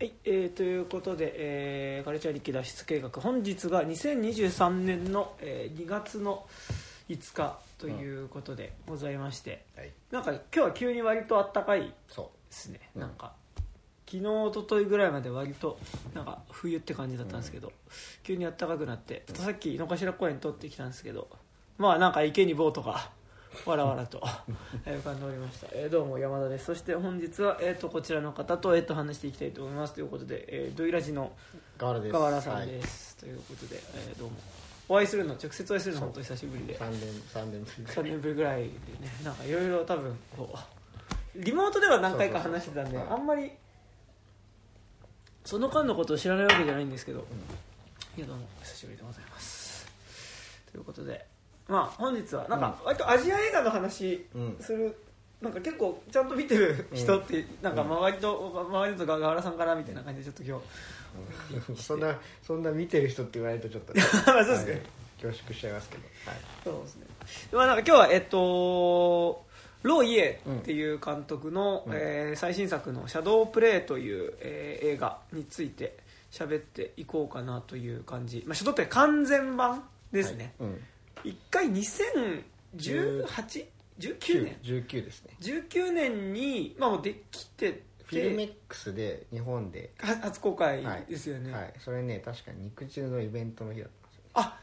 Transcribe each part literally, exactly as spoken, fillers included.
はい、えー、ということで、えー、カルチャーリッキー脱出計画、本日がにせんにじゅうさんねんの、えー、にがつのいつかということでございまして、うんはい、なんか今日は急に割とあったかいですね、うん、なんか昨日一昨日ぐらいまで割となんか冬って感じだったんですけど、うん、急にあったかくなって、うん、さっき井の頭公園通ってきたんですけど、まあなんか池にボートがわらわらと浮かんでおりました。えー、どうも山田です。そして本日は、えー、とこちらの方と、えー、と話していきたいと思いますということで、えー、ドイラジの河原さんです、はい、ということで、えー、どうもお会いするの直接お会いするの本当に久しぶりでさんねんぶりぐらいでね、なんかいろいろ多分こうリモートでは何回か話してたんで、あんまりその間のことを知らないわけじゃないんですけど、うん、いやどうも久しぶりでございますということで、まあ、本日はなんか割とアジア映画の話する、うん、なんか結構ちゃんと見てる人ってなんか周りと、うん、周りと河原さんからみたいな感じでちょっと今日、うん、そんなそんな見てる人って言われるとちょっと、ねまあそうですね、はい、恐縮しちゃいますけど、はい、そうですね。まあなんか今日はえっとロー・イエっていう監督の、うんえー、最新作の「シャドープレイ」という、えー、映画について喋っていこうかなという感じ。まあシャドープレイ完全版ですね。はいうんいっかいにせんじゅうはち じゅうきゅうねんじゅうきゅうですね。じゅうきゅうねんに、まあ、もうできててフィルメックスで日本で初公開ですよね、はいはい、それね確か肉汁のイベントの日だったんですよ、ね、あ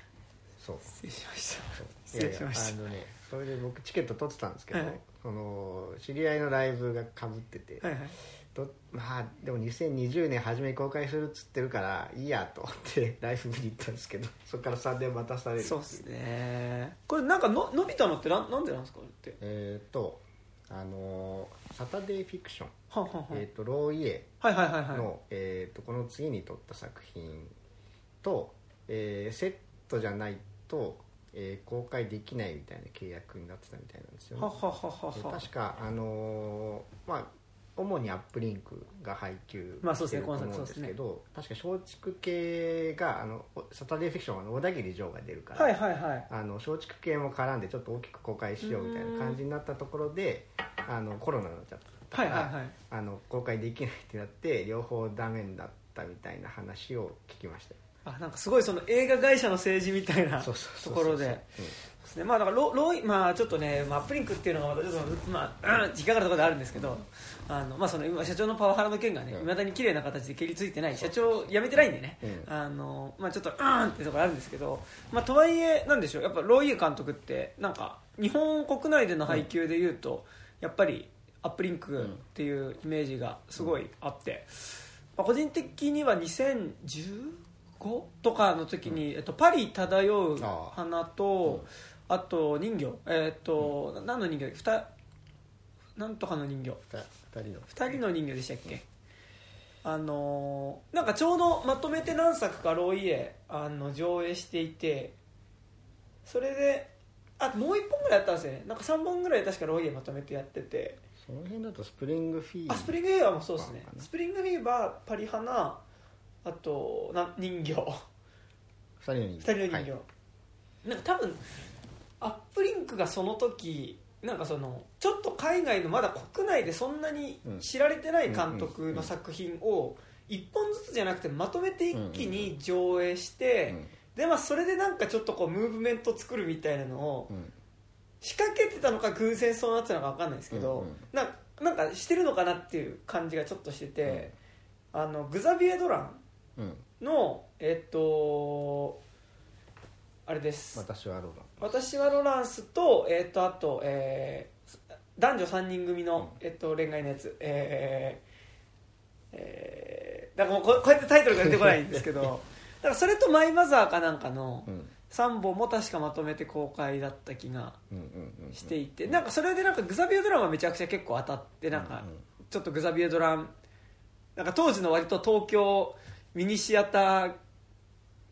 そう失礼しました失礼しましたいやいやあのねそれで僕チケット取ってたんですけど、はい、その知り合いのライブがかぶってて、はいはいどまあ、でもにせんにじゅうねん初めに公開するっつってるからいいやと思ってライブ見に行ったんですけど、そこからさんねん待たされるっていう。そうですね。これなんかの伸びたのってな ん, なんでなんですかってえっ、ー、とあのー、サタデーフィクションはんはんはん、えー、とローイエの、はいはいはいはいえー、とこの次に撮った作品と、えー、セットじゃないと、えー、公開できないみたいな契約になってたみたいなんですよね。ははははは、えー、確かあのー、まあ主にアップリンクが配給してると思うんですけど、確か松竹系があのサタデーフィクションは小田切城が出るから、はいはいはい、あの松竹系も絡んでちょっと大きく公開しようみたいな感じになったところであのコロナになっちゃったから、はいはいはい、あの公開できないってなって両方ダメになったみたいな話を聞きました。あなんかすごいその映画会社の政治みたいなところでですね。まあだからロロイまあちょっとね、まあ、アップリンクっていうのがまたちょっとまあ時間があるところであるんですけど、あのまあその社長のパワハラの件がね未だに綺麗な形で蹴りついてない、社長辞めてないんでね、あのまあちょっとうんってところあるんですけど、まあとはいえなんでしょう、やっぱロイ監督ってなんか日本国内での配給でいうとやっぱりアップリンクっていうイメージがすごいあって、まあ、個人的にはにせんじゅうとかの時に、うんえっと、パリ漂う花と あ,、うん、あと人形、えーっとうん、何の人形ふたなんとかの人形ふたりの人形でしたっけ、うん、あのなんかちょうどまとめて何作かローイエあの上映していて、それであもういっぽんぐらいやったんですよね。なんかさんぼんぐらい確かローイエまとめてやってて、その辺だとスプリングフィーバー、スプリングフィーバーもそうですね。スプリングフィーバー、パリ花、あとな人形ふたりの人形, ふたりの人形、はい、なんか多分アップリンクがその時なんかそのちょっと海外のまだ国内でそんなに知られてない監督の作品をいっぽんずつじゃなくてまとめて一気に上映して、うんうんうん、でまあそれでなんかちょっとこうムーブメント作るみたいなのを仕掛けてたのか偶然そうなってたのか分かんないですけど、うんうん、な, なんかしてるのかなっていう感じがちょっとしてて、うん、あのグザビエ・ドランうん、のえっとあれです。私はロランス。私はロランスとえっとあと、えー、男女さんにん組の、うん、えっと恋愛のやつ。えーえー、だからもう こ, こうやってタイトルが出てこないんですけど、だからそれとマイマザーかなんかのさんぼんも確かまとめて公開だった気がしていて、なんかそれでなんかグザビエドランはめちゃくちゃ結構当たってなんかちょっとグザビエドランなんか当時の割と東京ミニシアター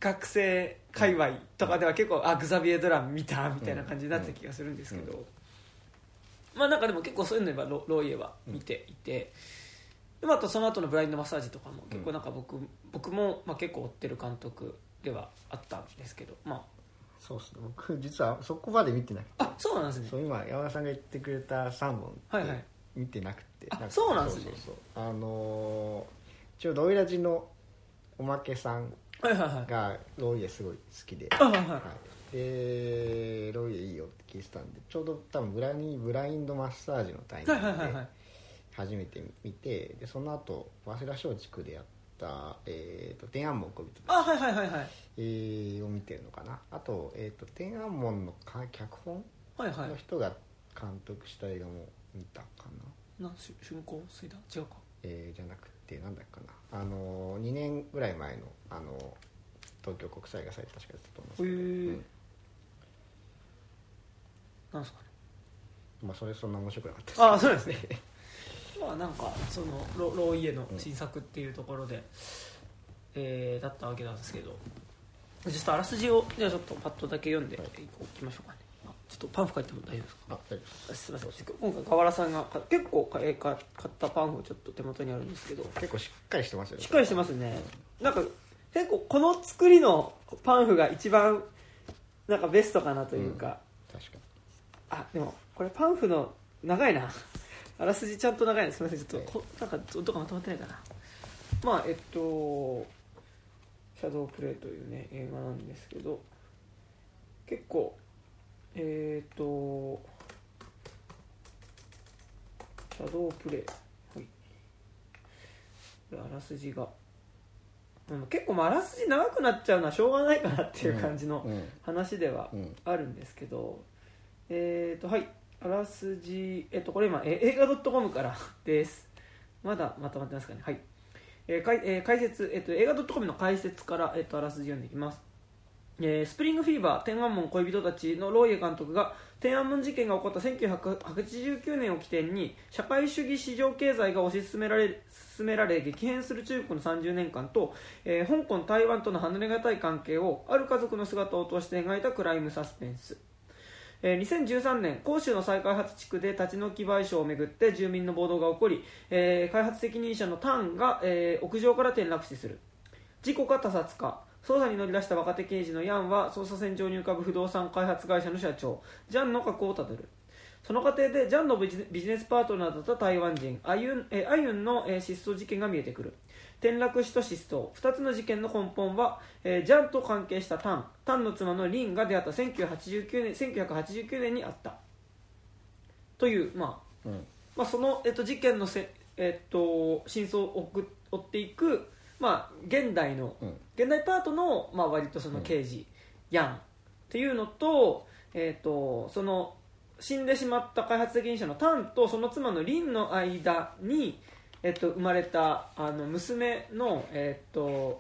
学生界隈とかでは結構、うん、あグザビエドラン見たみたいな感じになった気がするんですけど、うんうん、まあなんかでも結構そういうの言えばローイエは見ていて、うん、であとその後のブラインドマッサージとかも結構なんか 僕,、うん、僕もまあ結構追ってる監督ではあったんですけど、まあそうですね。僕実はそこまで見てなくて、あそうなんですね。そう今山田さんが言ってくれたさんぼんって、はいはい、見てなくて、あそうなんですね。そうそうそうあのーちょうどロイラジのおまけさんがロイエすごい好きで、はいはいはいはい、でロイエいいよって聞いてたんで、ちょうど多分ブラにブラインドマッサージのタイミングで初めて見て、はいはいはい、でその後早稲田松竹でやった「えー、と天安門小人」を見てるのかな。あと、えー、と天安門の脚本の人が監督した映画も見たかな。なんし春光水だ違うか、えー、じゃなくてなんだっけかな、あのにねんぐらい前の、あの東京国際映画祭で確かやったと思うんですけど、えーうん、なんすかね、まあそれそんな面白くなかったですけど、ああそうですねまあなんかそのロ、ローイエの新作っていうところで、うん、えー、だったわけなんですけど、ちょっとあらすじをじゃあちょっとパッとだけ読んでいきましょうかね、はい。ちょっとパンフ書いても大丈夫ですか。あ、大丈夫です。すみません。今回河原さんが結構買ったパンフをちょっと手元にあるんですけど、結構しっかりしてますよね。しっかりしてますね。なんか結構この作りのパンフが一番なんかベストかなというか、うん、確かに。あ、でもこれパンフの長いな。あらすじちゃんと長いな。すみません。ちょっとこ、はい、なんかどこまとまってないかな。まあえっとシャドープレイというね映画なんですけど、結構。えーとシャドープレイ、はい、あらすじが結構あらすじ長くなっちゃうのはしょうがないかなっていう感じの話ではあるんですけど、うんうん、えーとはいあらすじ、えっとこれ今映画 .com からです。まだまとまってますかね。はい、えーかいえー、解説、えっと映画 .com の解説から、えっとあらすじ読んでいきます。えー、スプリングフィーバー天安門恋人たちのロイエ監督が天安門事件が起こったせんきゅうひゃくはちじゅうきゅうねんを起点に社会主義市場経済が推し進められ、進められ激変する中国のさんじゅうねんかんと、えー、香港台湾との離れがたい関係をある家族の姿を通して描いたクライムサスペンス、えー、にせんじゅうさんねん広州の再開発地区で立ち退き賠償をめぐって住民の暴動が起こり、えー、開発責任者のタンが、えー、屋上から転落死する。事故か他殺か、捜査に乗り出した若手刑事のヤンは捜査線上に浮かぶ不動産開発会社の社長ジャンの過去をたどる。その過程でジャンのビジネスパートナーだった台湾人アユン、え、アユンの失踪事件が見えてくる。転落死と失踪、ふたつの事件の根本は、えー、ジャンと関係したタンタンの妻のリンが出会ったせんきゅうひゃくはちじゅうきゅうねんにあったという、まあうんまあ、その、えっと、事件のせ、えっと、真相を追っていく、まあ、現代の、うん、現代パートの、まあ、割とその刑事、うん、ヤンっていうのと、えーと、その死んでしまった開発責任者のタンとその妻のリンの間に、えーと、生まれたあの娘の、えーと、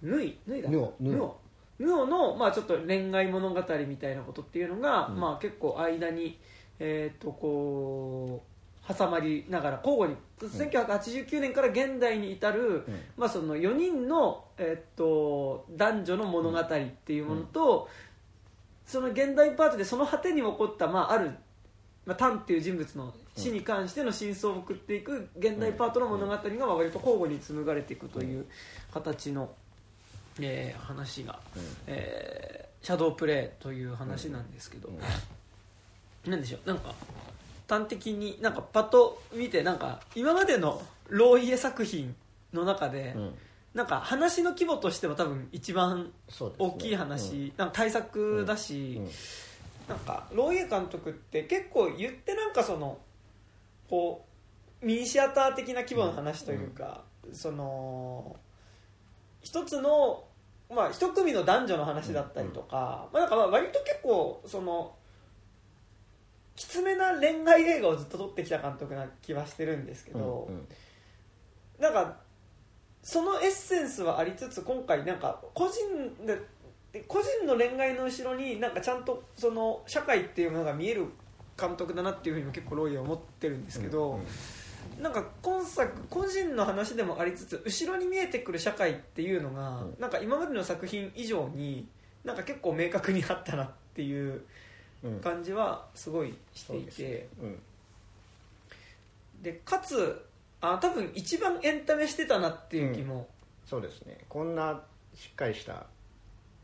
ヌイ、ヌイだ、ヌオ、ヌオ、ヌオの、まあ、ちょっと恋愛物語みたいなことっていうのが、うんまあ、結構間に、えーと、こう挟まりながら交互にせんきゅうひゃくはちじゅうきゅうねんから現代に至る、うんまあ、そのよにんの、えっと、男女の物語っていうものと、うん、その現代パートでその果てに起こった、まあ、ある、まあ、タンっていう人物の死に関しての真相を送っていく現代パートの物語が割と交互に紡がれていくという形の、えー、話が、うんえー、シャドープレイという話なんですけど、うんうん、なんでしょうなんか端的になんかパッと見てなんか今までのロイエ作品の中でなんか話の規模としては多分一番大きい話なんか大作だし、なんかロイエ監督って結構言ってなんかそのこうミニシアター的な規模の話というかその一つのまあ一組の男女の話だったりとかまあなんか割と結構そのきつめな恋愛映画をずっと撮ってきた監督な気はしてるんですけど、うんうん、なんかそのエッセンスはありつつ今回なんか個人で個人の恋愛の後ろになんかちゃんとその社会っていうものが見える監督だなっていうふうにも結構ロイエは思ってるんですけど、うんうん、なんか今作個人の話でもありつつ後ろに見えてくる社会っていうのが、うん、なんか今までの作品以上になんか結構明確にあったなっていう感じはすごいしていて、うんでねうん、でかつあ多分一番エンタメしてたなっていう気も、うん、そうですねこんなしっかりした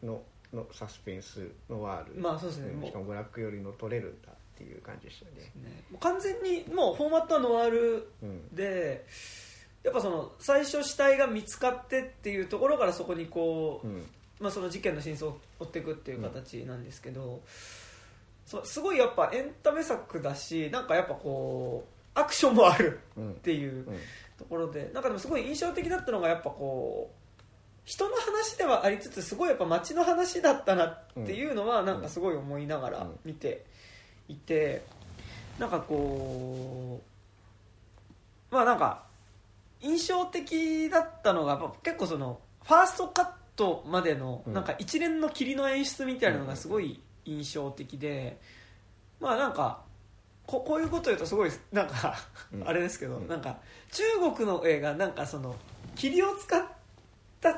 ののサスペンスのワール、まあそうですね、しかも娯楽よりの取れるんだっていう感じでしたね。完全にもうフォーマットはノワールで、やっぱその最初死体が見つかってっていうところからそこにこう、うんまあ、その事件の真相を追っていくっていう形なんですけど、うん、そすごいやっぱエンタメ作だしなんかやっぱこうアクションもあるっていうところで、うんうん、なんかでもすごい印象的だったのがやっぱこう人の話ではありつつすごいやっぱ街の話だったなっていうのはなんかすごい思いながら見ていて、なんかこうまあなんか印象的だったのが結構そのファーストカットまでのなんか一連の霧の演出みたいなのがすごい印象的で、まあなんかこ, こういうこと言うとすごいなんかあれですけど、なんか中国の映画なんかその霧を使って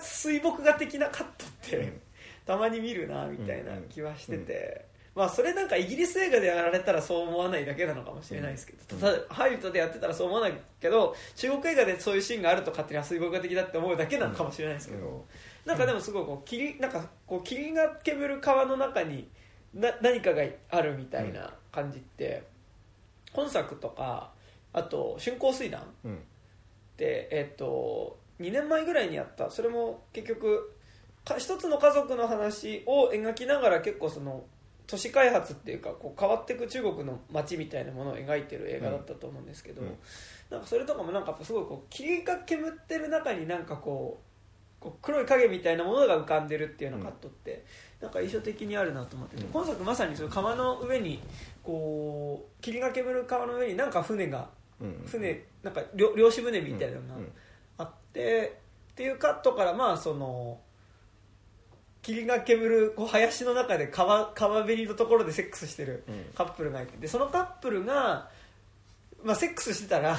水墨画的なカットってたまに見るなみたいな気はしてて、まあそれなんかイギリス映画でやられたらそう思わないだけなのかもしれないですけど、ただハリウッドでやってたらそう思わないけど中国映画でそういうシーンがあると勝手に水墨画的だって思うだけなのかもしれないですけど、なんかでもすごいこう霧なんかこう霧が煙る川の中にな何かがあるみたいな感じって本作とかあと春光水団ってえっとにねんまえぐらいにやったそれも結局一つの家族の話を描きながら結構その都市開発っていうかこう変わっていく中国の街みたいなものを描いてる映画だったと思うんですけど、うん、なんかそれとかもなんかすごいこう霧が煙ってる中になんかこう、こう黒い影みたいなものが浮かんでるっていうようなカットってなんか印象的にあるなと思ってて、うん、今作まさにその川の上にこう霧が煙る川の上になんか船が、うん、船なんか漁師船みたいなのが、うんうんあってっていうカットからまあその霧が煙るこう林の中で川、川べりのところでセックスしてるカップルがいて、うん、でそのカップルが、まあ、セックスしてたら、うん、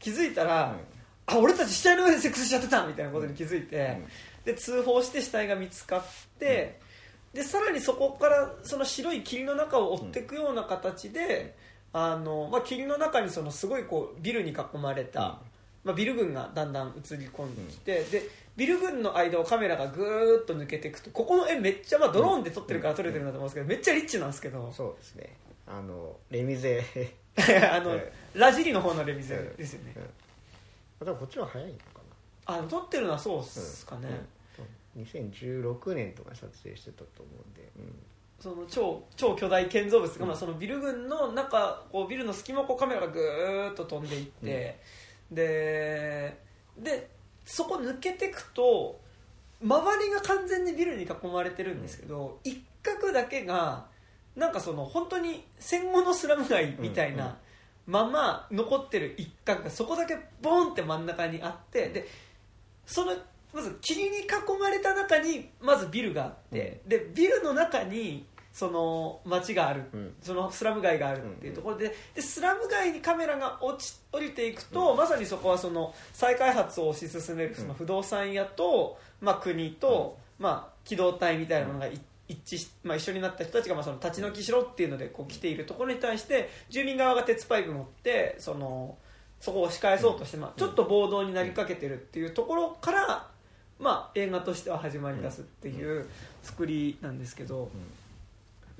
気づいたら、うん、あ俺たち死体の上でセックスしちゃってたみたいなことに気づいて、うん、で通報して死体が見つかって、うん、でさらにそこからその白い霧の中を追っていくような形で、うんあのまあ、霧の中にそのすごいこうビルに囲まれた、うんまあ、ビル群がだんだん映り込んできて、うん、でビル群の間をカメラがぐーっと抜けていくとここの絵めっちゃ、まあ、ドローンで撮ってるから撮れてるんだと思うんですけど、うんうん、めっちゃリッチなんですけどそうですねあのレミゼあの、はい、ラジリの方のレミゼですよね、うんうん、あでもこっちは早いのかなあ撮ってるのはそうっすかね、うんうん、にせんじゅうろくねんとか撮影してたと思うんで、うん、その 超, 超巨大建造物が、うんまあ、そのビル群の中こうビルの隙間をこうカメラがぐーっと飛んでいって、うんで, でそこ抜けてくと周りが完全にビルに囲まれてるんですけど、うん、一角だけがなんかその本当に戦後のスラム街みたいなまま残ってる一角がそこだけボーンって真ん中にあってでそのまず霧に囲まれた中にまずビルがあって、うん、でビルの中にその街がある、うん、そのスラム街があるっていうところ で,、うんうん、でスラム街にカメラが落ち降りていくと、うん、まさにそこはその再開発を推し進めるその不動産屋と、まあ、国と、うんまあ、機動隊みたいなのが一致し、まあ、一緒になった人たちがまあその立ち退きしろっていうのでこう来ているところに対して住民側が鉄パイプ持ってそのそこを押し返そうとして、まあ、ちょっと暴動になりかけてるっていうところから、まあ、映画としては始まりだすっていう作りなんですけど、うんうん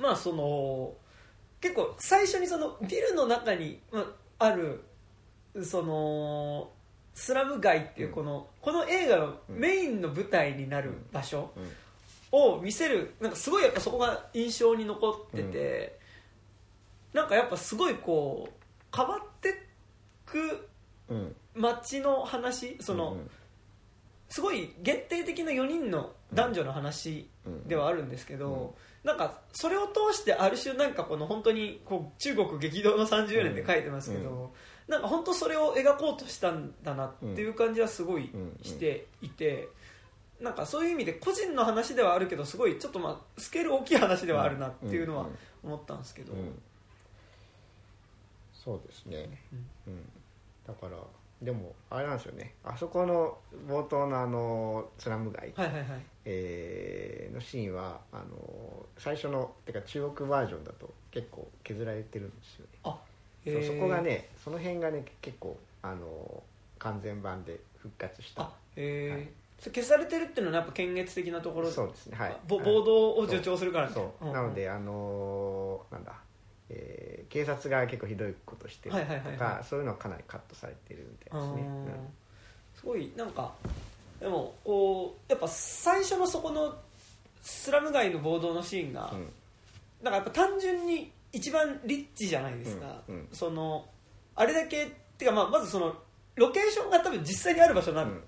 まあ、その結構最初にそのビルの中にあるそのスラム街っていうこの、うん、この映画のメインの舞台になる場所を見せるなんかすごいやっぱそこが印象に残ってて、うん、なんかやっぱすごいこう変わってく街の話その、うん、すごい限定的なよにんの男女の話ではあるんですけど、うんうんなんかそれを通してある種なんかこの本当にこう中国激動のさんじゅうねんって書いてますけど、うんうん、なんか本当それを描こうとしたんだなっていう感じはすごいしていてなんかそういう意味で個人の話ではあるけどすごいちょっとまあスケール大きい話ではあるなっていうのは思ったんですけど、うんうんうんうん、そうですね、うんうん、だからでもあれなんですよねあそこの冒頭のあのスラム街、はいはいはいえー、のシーンはあの最初のてか中国バージョンだと結構削られてるんですよねあ、えー、そ, そこがねその辺がね結構あの完全版で復活したあ、えーはい、それ消されてるっていうのはやっぱ検閲的なところそうですね、はい、暴動を助長するからねそう、うん、なのであのなんだえー、警察が結構ひどいことしてるとか、はいはいはいはい、そういうのはかなりカットされてるみたいですね、うん、すごいなんかでもこうやっぱ最初のそこのスラム街の暴動のシーンが、うん、なんかやっぱ単純に一番リッチじゃないですか、うんうん、そのあれだけっていうか、まあ、まずそのロケーションが多分実際にある場所なん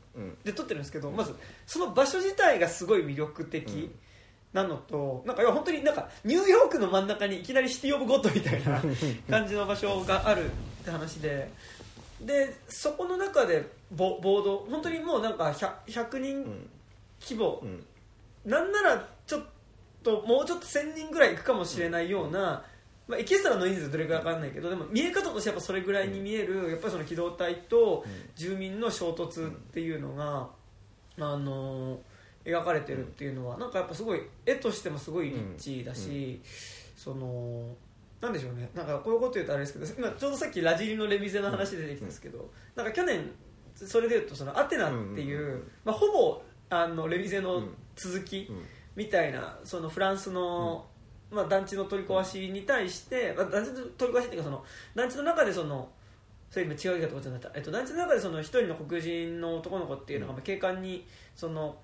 で撮ってるんですけど、うんうん、まずその場所自体がすごい魅力的なのと、うん、なんか本当になんかニューヨークの真ん中にいきなりシティオブゴッドみたいな感じの場所があるって話で、でそこの中で暴動本当にもうなんか ひゃくにんきぼ、うんうん、なんならちょっともうちょっとせんにんぐらいいくかもしれないような、うんうんまあ、エキストラの人数どれくらいかわかんないけどでも見え方としてやっぱそれぐらいに見える、うん、やっぱりその機動隊と住民の衝突っていうのが、うん、あの描かれてるっていうのはなんかやっぱすごい絵としてもすごいリッチだし、うんうん、そのなんでしょうねなんかこういうこと言うとあれですけど今ちょうどさっきラジリのレミゼの話出てきたんですけど、うんうん、なんか去年それでいうとそのアテナっていう、うんうんまあ、ほぼあのレミゼの続きみたいなそのフランスの、うんまあ、団地の取り壊しに対して、まあ、団地の取り壊しっていうかその団地の中でそのそれ今違う言い方こっちになった、えっと、団地の中でその一人の黒人の男の子っていうのが、うん、警官にその、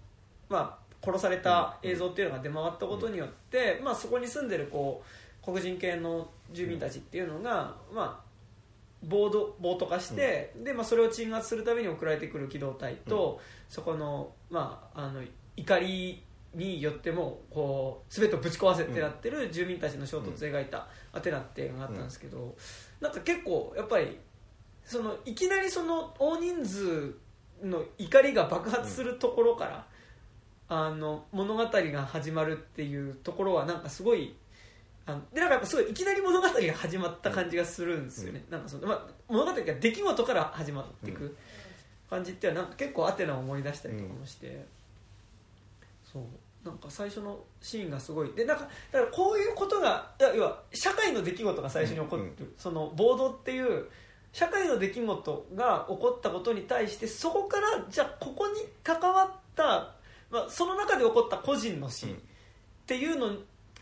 まあ、殺された映像っていうのが出回ったことによって、うんまあ、そこに住んでるこう黒人系の住民たちっていうのが、うんまあ、暴動、暴徒化して、うんでまあ、それを鎮圧するために送られてくる機動隊と、うん、そこの、まあ、あの怒りによってもこう全てをぶち壊せってなってる住民たちの衝突を描いたアテナっていうのがあったんですけどなんか結構やっぱりそのいきなりその大人数の怒りが爆発するところからあの物語が始まるっていうところはなんかすごいあのでなんかやっぱすごいいきなり物語が始まった感じがするんですよねなんかその、まあ、物語が出来事から始まっていく感じっていうのはなんか結構アテナを思い出したりとかもしてそうなんか最初のシーンがすごいでなんかだからこういうことが要は社会の出来事が最初に起こる、うんうん、その暴動っていう社会の出来事が起こったことに対してそこからじゃあここに関わった、まあ、その中で起こった個人の死っていうの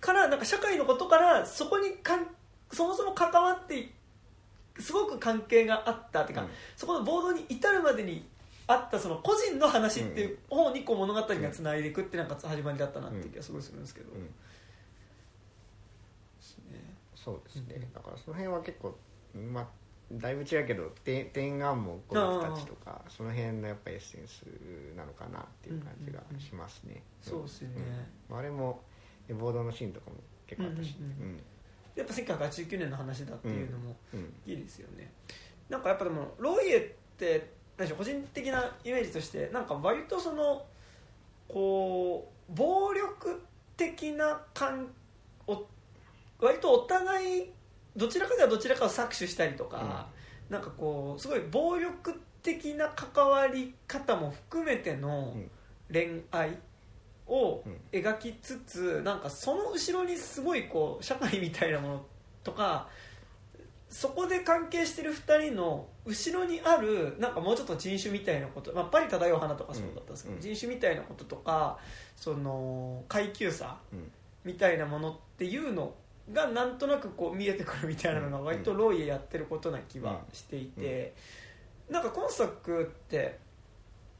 から、うん、なんか社会のことからそこにかんそもそも関わってすごく関係があったっていうか、うん、そこの暴動に至るまでにあったその個人の話っていう方にこう物語がつないでいくってなんか始まりだったなっていう気がすごいするんですけど、うんうんうん、そうですね、うん、だからその辺は結構、まあ、だいぶ違うけどて天安門子たちとかその辺のやっぱエッセンスなのかなっていう感じがしますね、うんうんうん、そうですね、うん、あれも暴動のシーンとかも結構あったし、うんうんうんうん、やっぱせんきゅうひゃくはちじゅうきゅうねんの話だっていうのもいいですよね、うんうん、なんかやっぱでもロイエって個人的なイメージとしてなんか割とそのこう暴力的な感お割とお互いどちらかではどちらかを搾取したりとか、うん、なんかこうすごい暴力的な関わり方も含めての恋愛を描きつつ、うん、なんかその後ろにすごいこう社会みたいなものとかそこで関係してるふたりの後ろにあるなんかもうちょっと人種みたいなこと、まあ、パリ漂う花とかそうだったんですけど、うん、人種みたいなこととかその階級差みたいなものっていうのがなんとなくこう見えてくるみたいなのが割とロイエやってることな気はしていて、なんか今作って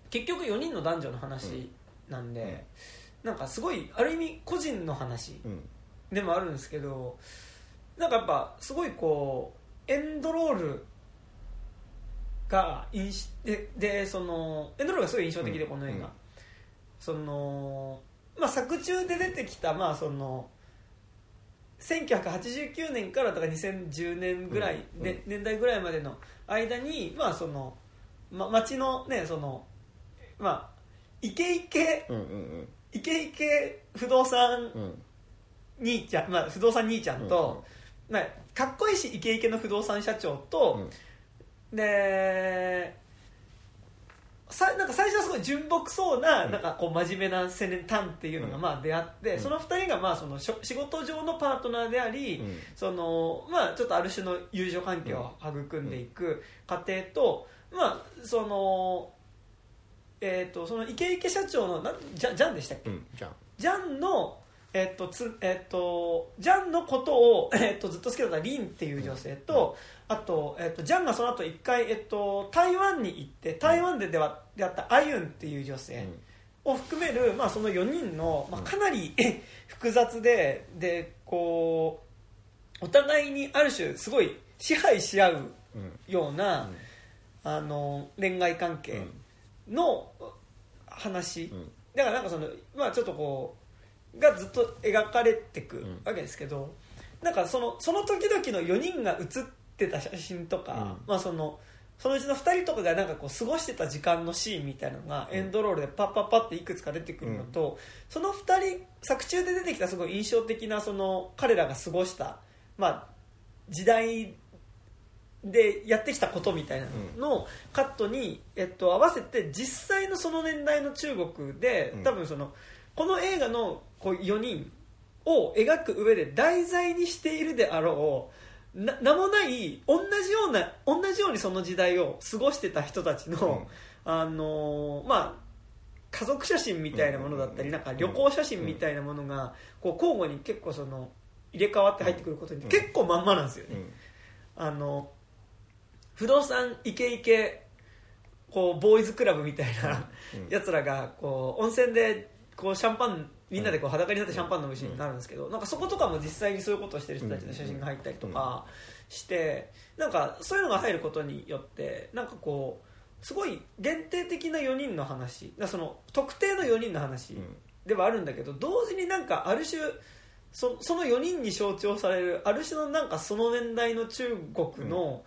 結局よにんの男女の話なんでなんかすごいある意味個人の話でもあるんですけど、なんかやっぱすごいこうエンドロールが印ででそのエンドロールがすごい印象的で、この映画、うんうん、そのまあ、作中で出てきた、まあ、そのせんきゅうひゃくはちじゅうきゅうねんからだからにせんじゅうねんぐらい、うんうん、ね、年代ぐらいまでの間に、まあそのま、街のねその、まあ、イケイケ、うんうんうん、イケイケ不動産兄ちゃん、まあ、不動産兄ちゃんと、うんうん、まあ、かっこいいしイケイケの不動産社長と、うんでさなんか最初はすごい純朴そう な,、うん、なんかこう真面目な青年タンっていうのがまあ出会って、うん、そのふたりがまあその仕事上のパートナーであり、うん、そのまあ、ちょっとある種の友情関係を育んでいく過程と、うんうん、まあ、その、えー、とそのイケイケ社長のなんジャンでしたっけ、うん、ジャンのえっとつえっと、ジャンのことを、えっと、ずっと好きだったリンっていう女性と、うん、あと、えっと、ジャンがその後一回、えっと、台湾に行って台湾で出会ったアユンっていう女性を含める、まあ、そのよにんの、まあ、かなり複雑で、でこうお互いにある種すごい支配し合うような、うんうん、あの恋愛関係の話、うん、だからなんかその、まあ、ちょっとこうがずっと描かれてくわけですけど、うん、なんかそのその時々のよにんが写ってた写真とか、うん、まあ、そのそのうちのふたりとかがなんかこう過ごしてた時間のシーンみたいなのがエンドロールでパッパッパッっていくつか出てくるのと、うん、そのふたり作中で出てきたすごい印象的なその彼らが過ごした、まあ、時代でやってきたことみたいなののカットに、えっと、合わせて実際のその年代の中国で多分そのこの映画のこうよにんを描く上で題材にしているであろう な, 名もない同じような同じようにその時代を過ごしてた人たちの、うん、あのまあ家族写真みたいなものだったり、うん、なんか旅行写真みたいなものがこう交互に結構その入れ替わって入ってくることに結構まんまなんですよね、うん、あの不動産イケイケこうボーイズクラブみたいなやつらがこう温泉でこうシャンパンみんなでこう裸になってシャンパン飲むシーンになるんですけど、なんかそことかも実際にそういうことをしてる人たちの写真が入ったりとかして、なんかそういうのが入ることによってなんかこうすごい限定的なよにんの話、その特定のよにんの話ではあるんだけど、同時になんかある種 そ, そのよにんに象徴されるある種のなんかその年代の中国の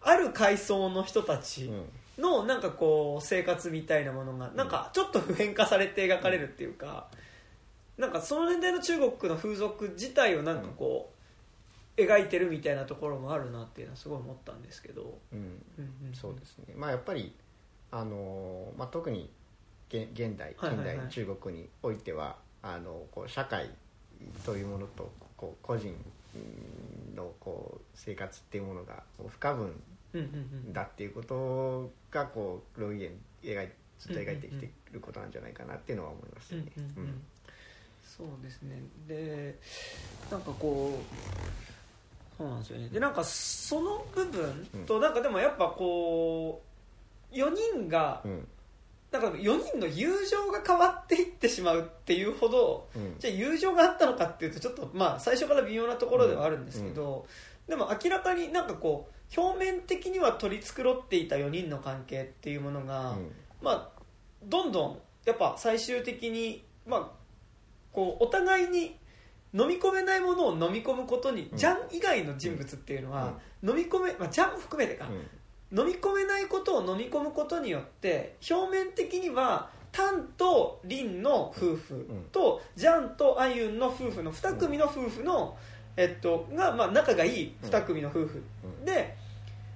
ある階層の人たちのなんかこう生活みたいなものがなんかちょっと普遍化されて描かれるっていうか、なんかその年代の中国の風俗自体をなんかこう描いてるみたいなところもあるなっていうのはすごい思ったんですけど、うんうんうん、そうですね、まあ、やっぱり、あのーまあ、特に現代近代の中国においては、はいはいはい、あのこう社会というものとこう個人のこう生活っていうものが不可分だっていうことがこうロイエン描いずっと描いてきてることなんじゃないかなっていうのは思いますね、うんうんうんうん、そうですね。でなんかこうそうなんですよね。でなんかその部分と、うん、なんかでもやっぱこうよにんが、うん、なんかよにんの友情が変わっていってしまうっていうほど、うん、じゃあ友情があったのかっていうとちょっとまあ最初から微妙なところではあるんですけど、うんうん、でも明らかになんかこう表面的には取り繕っていたよにんの関係っていうものが、うん、まあどんどんやっぱ最終的にまあこうお互いに飲み込めないものを飲み込むことに、うん、ジャン以外の人物っていうのは、うん、飲み込め、まあ、ジャンも含めてか、うん、飲み込めないことを飲み込むことによって表面的にはタンとリンの夫婦と、うん、ジャンとアユンの夫婦のに組の夫婦の、うん、えっと、が、まあ、仲がいいに組の夫婦、うん、で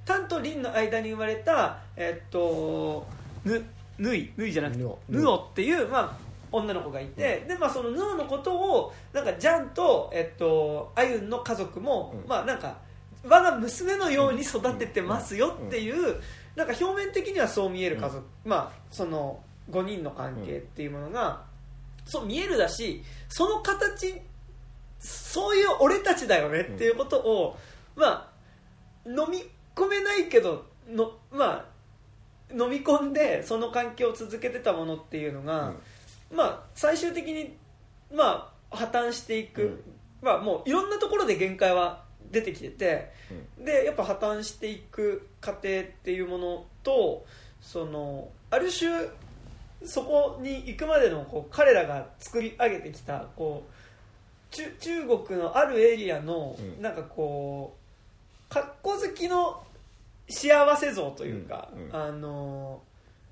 タンとリンの間に生まれた、えっと、ぬ、ぬい、ぬいじゃなくてヌオっていう、まあ女の子がいて、うん、でまあそのヌオのことをなんかジャンとえっとアユンの家族も、うん、まあなんか我が娘のように育ててますよっていう、うん、なんか表面的にはそう見える家族、うん、まあそのごにんの関係っていうものが、うん、そう見えるだし、その形そういう俺たちだよねっていうことを、うん、まあ飲み込めないけどのまあ飲み込んでその関係を続けてたものっていうのが、うん、まあ、最終的に、まあ、破綻していく、うん、まあ、もういろんなところで限界は出てきてて、うん、でやっぱ破綻していく過程っていうものと、そのある種そこに行くまでのこう彼らが作り上げてきたこう 中, 中国のあるエリアのなんかこうかっこ好きの幸せ像というか、うんうん、あの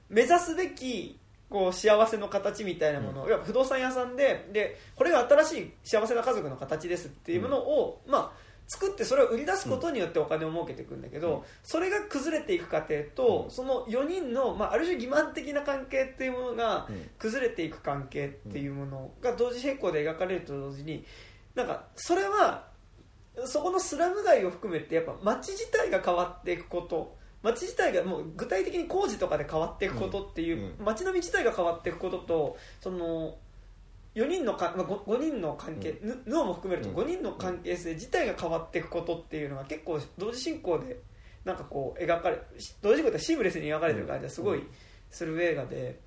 目指すべきこう幸せの形みたいなものを、うん、不動産屋さん で, でこれが新しい幸せな家族の形ですっていうものを、うん、まあ、作ってそれを売り出すことによってお金を儲けていくんだけど、うん、それが崩れていく過程と、うん、そのよにんの、まあ、ある種欺瞞的な関係っていうものが崩れていく関係っていうものが同時並行で描かれると同時に、なんかそれはそこのスラム街を含めてやっぱ街自体が変わっていくこと、街自体がもう具体的に工事とかで変わっていくことっていう、街並み自体が変わっていくことと、そのよにんのか、まあ、ごにんの関係、うん、脳も含めるとごにんの関係性自体が変わっていくことっていうのが結構同時進行でなんかこう描かれ同時進行でシームレスに描かれてる感じがすごいする映画で、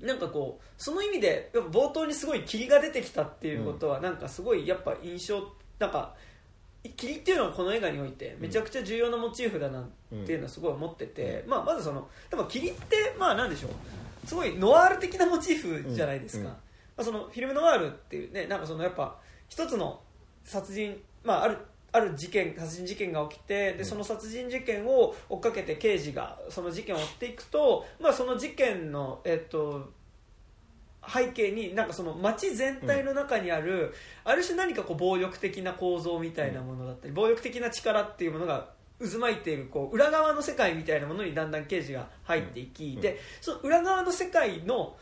なんかこうその意味でやっぱ冒頭にすごい霧が出てきたっていうことはなんかすごいやっぱ印象なんか霧っていうのはこの映画においてめちゃくちゃ重要なモチーフだなっていうのはすごい思ってて、まあまずそのでも霧ってまあなんでしょうすごいノワール的なモチーフじゃないですか。そのフィルムノワールっていうねなんかそのやっぱ一つの殺人まああるある事件殺人事件が起きてでその殺人事件を追っかけて刑事がその事件を追っていくと、まあ、その事件の、えっと、背景になんかその街全体の中にある、うん、ある種何かこう暴力的な構造みたいなものだったり暴力的な力っていうものが渦巻いているこう裏側の世界みたいなものにだんだん刑事が入っていき、うん、でその裏側の世界の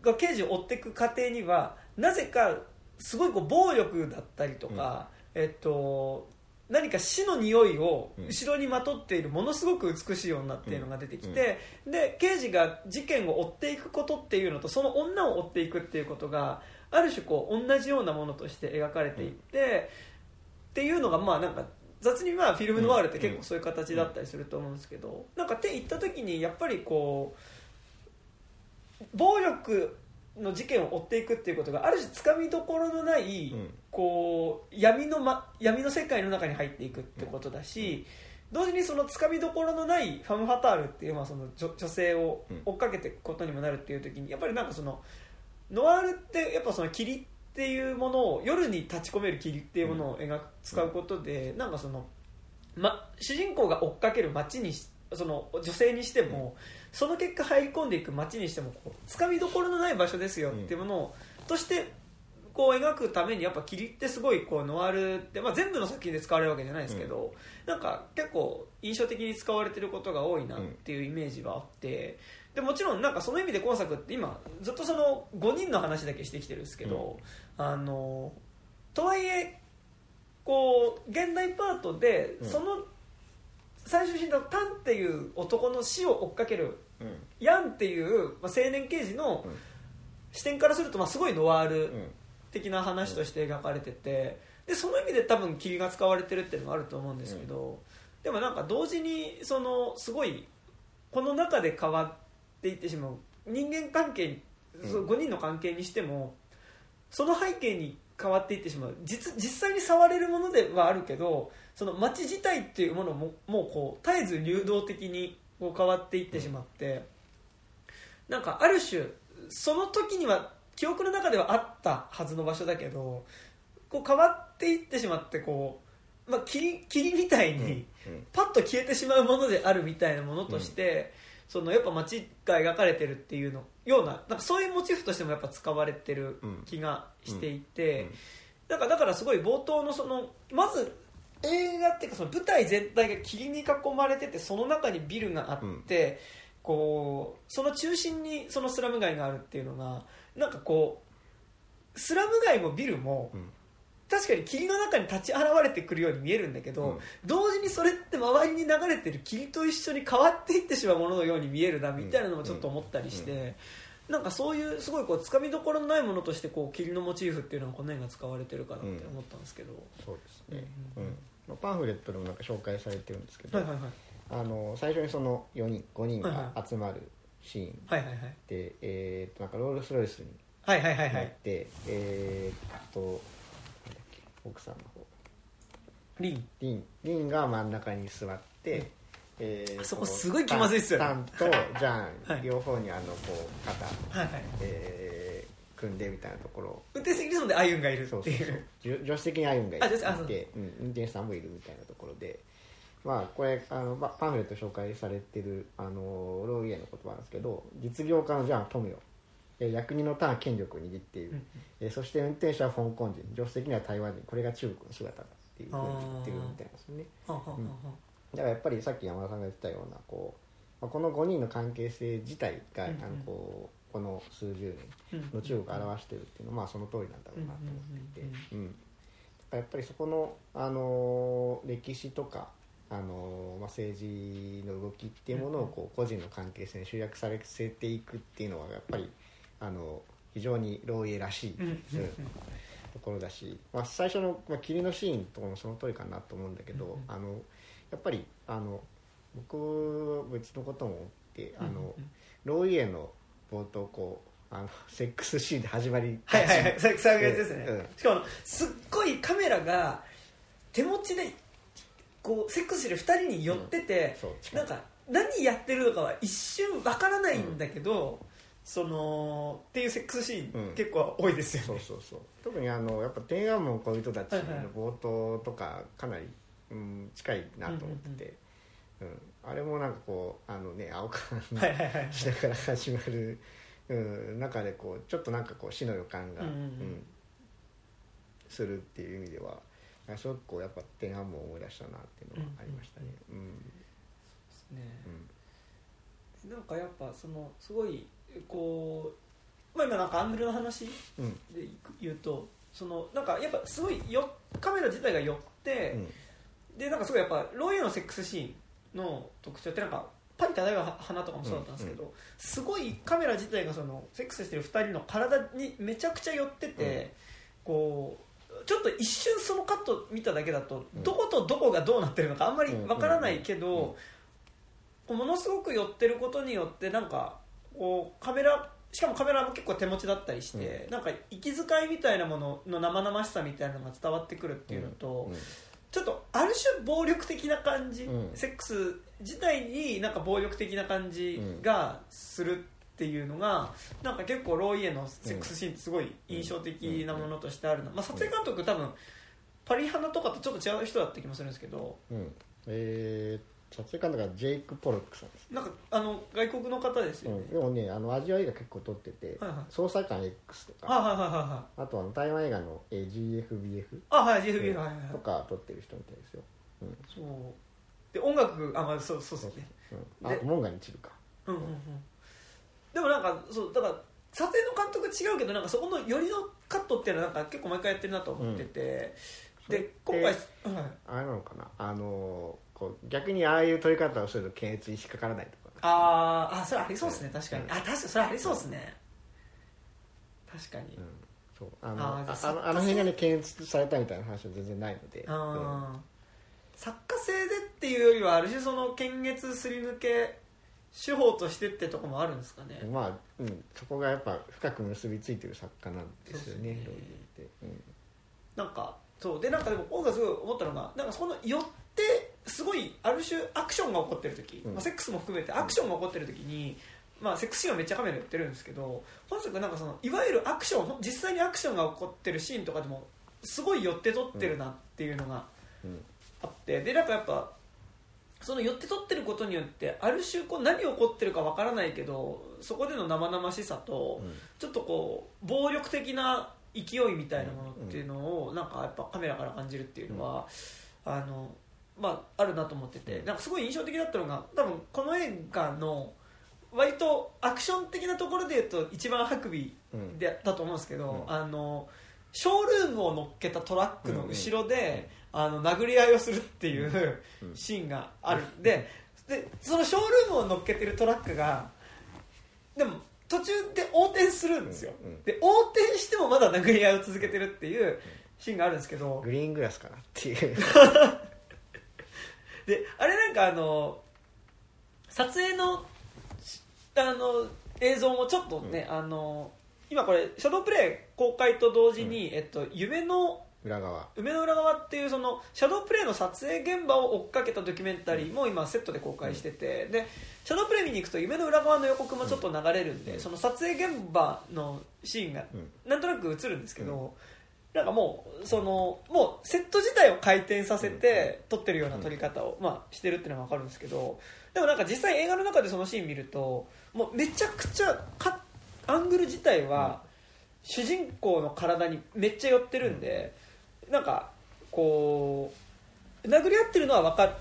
が刑事を追っていく過程にはなぜかすごいこう暴力だったりとか、うんえっと、何か死の匂いを後ろにまとっているものすごく美しい女っていうのが出てきて、うんうん、で刑事が事件を追っていくことっていうのとその女を追っていくっていうことがある種こう同じようなものとして描かれていて、うん、っていうのがまあなんか雑にまあフィルムノワールって結構そういう形だったりすると思うんですけど、なんかって言った時にやっぱりこう暴力の事件を追っていくっていうことがある種つかみどころのない、うん、こう闇の、ま、闇の世界の中に入っていくってことだし、うん、同時にそのつかみどころのないファム・ファタールっていう、まあ、その 女, 女性を追っかけていくことにもなるっていう時にやっぱりなんかそのノワールってやっぱその霧っていうものを夜に立ち込める霧っていうものを描く使うことでなんかその、ま、主人公が追っかける街にしてその女性にしても、うん、その結果入り込んでいく街にしてもつかみどころのない場所ですよっていうものを、うん、としてこう描くためにやっぱ霧ってすごいこうノワールって、まあ、全部の作品で使われるわけじゃないですけど、うん、なんか結構印象的に使われてることが多いなっていうイメージはあって、でもちろんなんかその意味で今作って今ずっとそのごにんの話だけしてきてるんですけど、うん、あのとはいえこう現代パートでその、うん最終シーンだとタンっていう男の死を追っかける、うん、ヤンっていう、まあ、青年刑事の視点からすると、まあ、すごいノワール的な話として描かれててでその意味で多分霧が使われてるっていうのもあると思うんですけど、うん、でもなんか同時にそのすごいこの中で変わっていってしまう人間関係、うん、ごにんの関係にしてもその背景に変わっていってしまう 実, 実際に触れるものではあるけどその街自体っていうものももうこう絶えず流動的にこう変わっていってしまって、うん、なんかある種その時には記憶の中ではあったはずの場所だけどこう変わっていってしまってこう、まあ、霧、霧みたいにパッと消えてしまうものであるみたいなものとして、うん、そのやっぱ街が描かれてるっていうのよう な, なんかそういうモチーフとしてもやっぱ使われてる気がしていて、うんうん、なんかだからすごい冒頭 の, そのまず映画っていうかその舞台全体が霧に囲まれててその中にビルがあって、うん、こうその中心にそのスラム街があるっていうのがなんかこうスラム街もビルも、うん、確かに霧の中に立ち現れてくるように見えるんだけど、うん、同時にそれって周りに流れてる霧と一緒に変わっていってしまうもののように見えるなみたいなのもちょっと思ったりして、うんうんうん、なんかそういうすごいこうつかみどころのないものとしてこう霧のモチーフっていうのはこの辺が使われてるかなって思ったんですけど、うん、そうですね、うんうん、パンフレットでもなんか紹介されてるんですけど、はいはいはい、あの最初にそのよにんごにんが集まるシーンで、はいはいはい、えー、っとなんかロールスロイスに乗って、はいはいはい、えー、っとなんだっけ奥さんの方リンリンリンが真ん中に座って、うん、えー、そこすごい気まずいっすよ、ね、タンとジャン、はい、両方にあのこう肩、はいはい、えー、組んでみたいなところを運転席にそんでアユンがいるっていう、そうそうそう助手席にアユンがいて、うん、運転手さんもいるみたいなところで、まあ、これあのパンフレット紹介されてるあのローリエの言葉なんですけど、実業家のジャン・トムヨ、役人のターン権力を握っている、うん、そして運転手は香港人、助手席には台湾人、これが中国の姿だっていうふうに言ってるみたいなんですよね、うん、だからやっぱりさっき山田さんが言ってたようなこう、このごにんの関係性自体が、うんうん、あのこうこの数十年の中国を表しているっていうのは、まあ、その通りなんだろうなと思っていて、うん、やっぱりそこの、あのー、歴史とか、あのーまあ、政治の動きっていうものをこう個人の関係性に集約されていくっていうのはやっぱり、あの非常にローイエらしい、うんうん、ところだし、まあ、最初の、まあ、霧のシーンとかもその通りかなと思うんだけど、うんうん、あのやっぱりあの僕別のことも思ってあの、うんうん、ローイエの冒頭こうあのセックスシーンで始まりはいはいはいセックス上げですね、うん、しかもすっごいカメラが手持ちでこうセックスしてるふたりに寄ってて、うん、なんか何やってるのかは一瞬わからないんだけど、うん、そのっていうセックスシーン、うん、結構多いですよね。そうそうそう特にあのやっぱ天安門恋人たちの冒頭とかかなり、うん、近いなと思ってて、うんうんうん、あれもなんかこうあのね青缶しながら始まるうん、中でこうちょっとなんかこう死の予感が、うんうんうん、するっていう意味ではすごくこうやっぱ天安門を思い出したなっていうのはありましたね。うんうんうん、そうですね、うん、なんかやっぱそのすごいこう、まあ、今なんかアングルの話で言うと、うん、そのなんかやっぱすごいよカメラ自体が寄って、うん、でなんかすごいやっぱローイエのセックスシーンの特徴ってなんかパリ漂う花とかもそうだったんですけど、うんうん、すごいカメラ自体がそのセックスしてるふたりの体にめちゃくちゃ寄ってて、うん、こうちょっと一瞬そのカット見ただけだと、うん、どことどこがどうなってるのかあんまりわからないけど、うんうんうん、ものすごく寄ってることによってなんかこうカメラしかもカメラも結構手持ちだったりして、うん、なんか息遣いみたいなものの生々しさみたいなのが伝わってくるっていうのと、うんうん、ちょっとある種暴力的な感じ、うん、セックス自体になんか暴力的な感じがするっていうのが、うん、なんか結構ローイエのセックスシーンってすごい印象的なものとしてあるな、まあ、撮影監督多分パリハナとかとちょっと違う人だった気もするんですけど、うんえー、撮影監督はジェイク・ポロックさんですなんかあの外国の方ですよね、うん、でもねあのアジア映画結構撮ってて、はいはい、捜査官 X とか、はいはいはいはい、あとあの台湾映画の ジーエフビーエフ あ、はい ジーエフビーエフ とか撮ってる人みたいですよ、うん、そうで音楽あまあそうそうですね。うん、あとモンガに散るか。うんうんうん。でもなんかそうだから撮影の監督違うけどなんかそこの寄りのカットっていうのはなんか結構毎回やってるなと思ってて、うん、で今回、はい、あれなのかなあのこう逆にああいう撮り方をすると検閲に引っかからないとか。ああそれありそうですね確かに、うん、あ確かにそれありそうですね、うん、確かに。うん、そうあの あ, あ, あ, のあの辺がね検閲されたみたいな話は全然ないので。あ作家性でっていうよりはある種その検閲すり抜け手法としてってとこもあるんですかね。まあ、うん、そこがやっぱ深く結びついてる作家なんですよね。そうですね、うん、なんかそうでなんかでも僕がすごい思ったのがなんかその寄ってすごいある種アクションが起こってる時、うんまあ、セックスも含めてアクションが起こってる時に、うんまあ、セックスシーンはめっちゃカメラ寄ってるんですけど本作なんかそのいわゆるアクション実際にアクションが起こってるシーンとかでもすごい寄って撮ってるなっていうのが、うんうんあってでなんかやっぱその寄って撮ってることによってある種こう何起こってるかわからないけどそこでの生々しさと、うん、ちょっとこう暴力的な勢いみたいなものっていうのをなんかやっぱカメラから感じるっていうのは、うん、あのまああるなと思っててなんかすごい印象的だったのが多分この映画の割とアクション的なところでいうと一番ハクビでだと思うんですけど、うん、あのショールームを乗っけたトラックの後ろで、うんうんうんあの殴り合いをするっていうシーンがある、うん、で, でそのショールームを乗っけてるトラックがでも途中で横転するんですよ、うんうん、で横転してもまだ殴り合いを続けてるっていうシーンがあるんですけどグリーングラスかなっていうであれなんかあの撮影 の, あの映像もちょっとね、うん、あの今これシャドープレイ公開と同時に、うんえっと、夢の裏側梅の裏側っていうそのシャドープレイの撮影現場を追っかけたドキュメンタリーも今セットで公開してて、うん、でシャドープレイ見に行くと夢の裏側の予告もちょっと流れるんで、うん、その撮影現場のシーンがなんとなく映るんですけど、うん、なんかもうそのもうセット自体を回転させて撮ってるような撮り方を、うんまあ、してるっていうのが分かるんですけどでもなんか実際映画の中でそのシーン見るともうめちゃくちゃカアングル自体は主人公の体にめっちゃ寄ってるんで、うんなんかこう殴り合ってるのは分かっ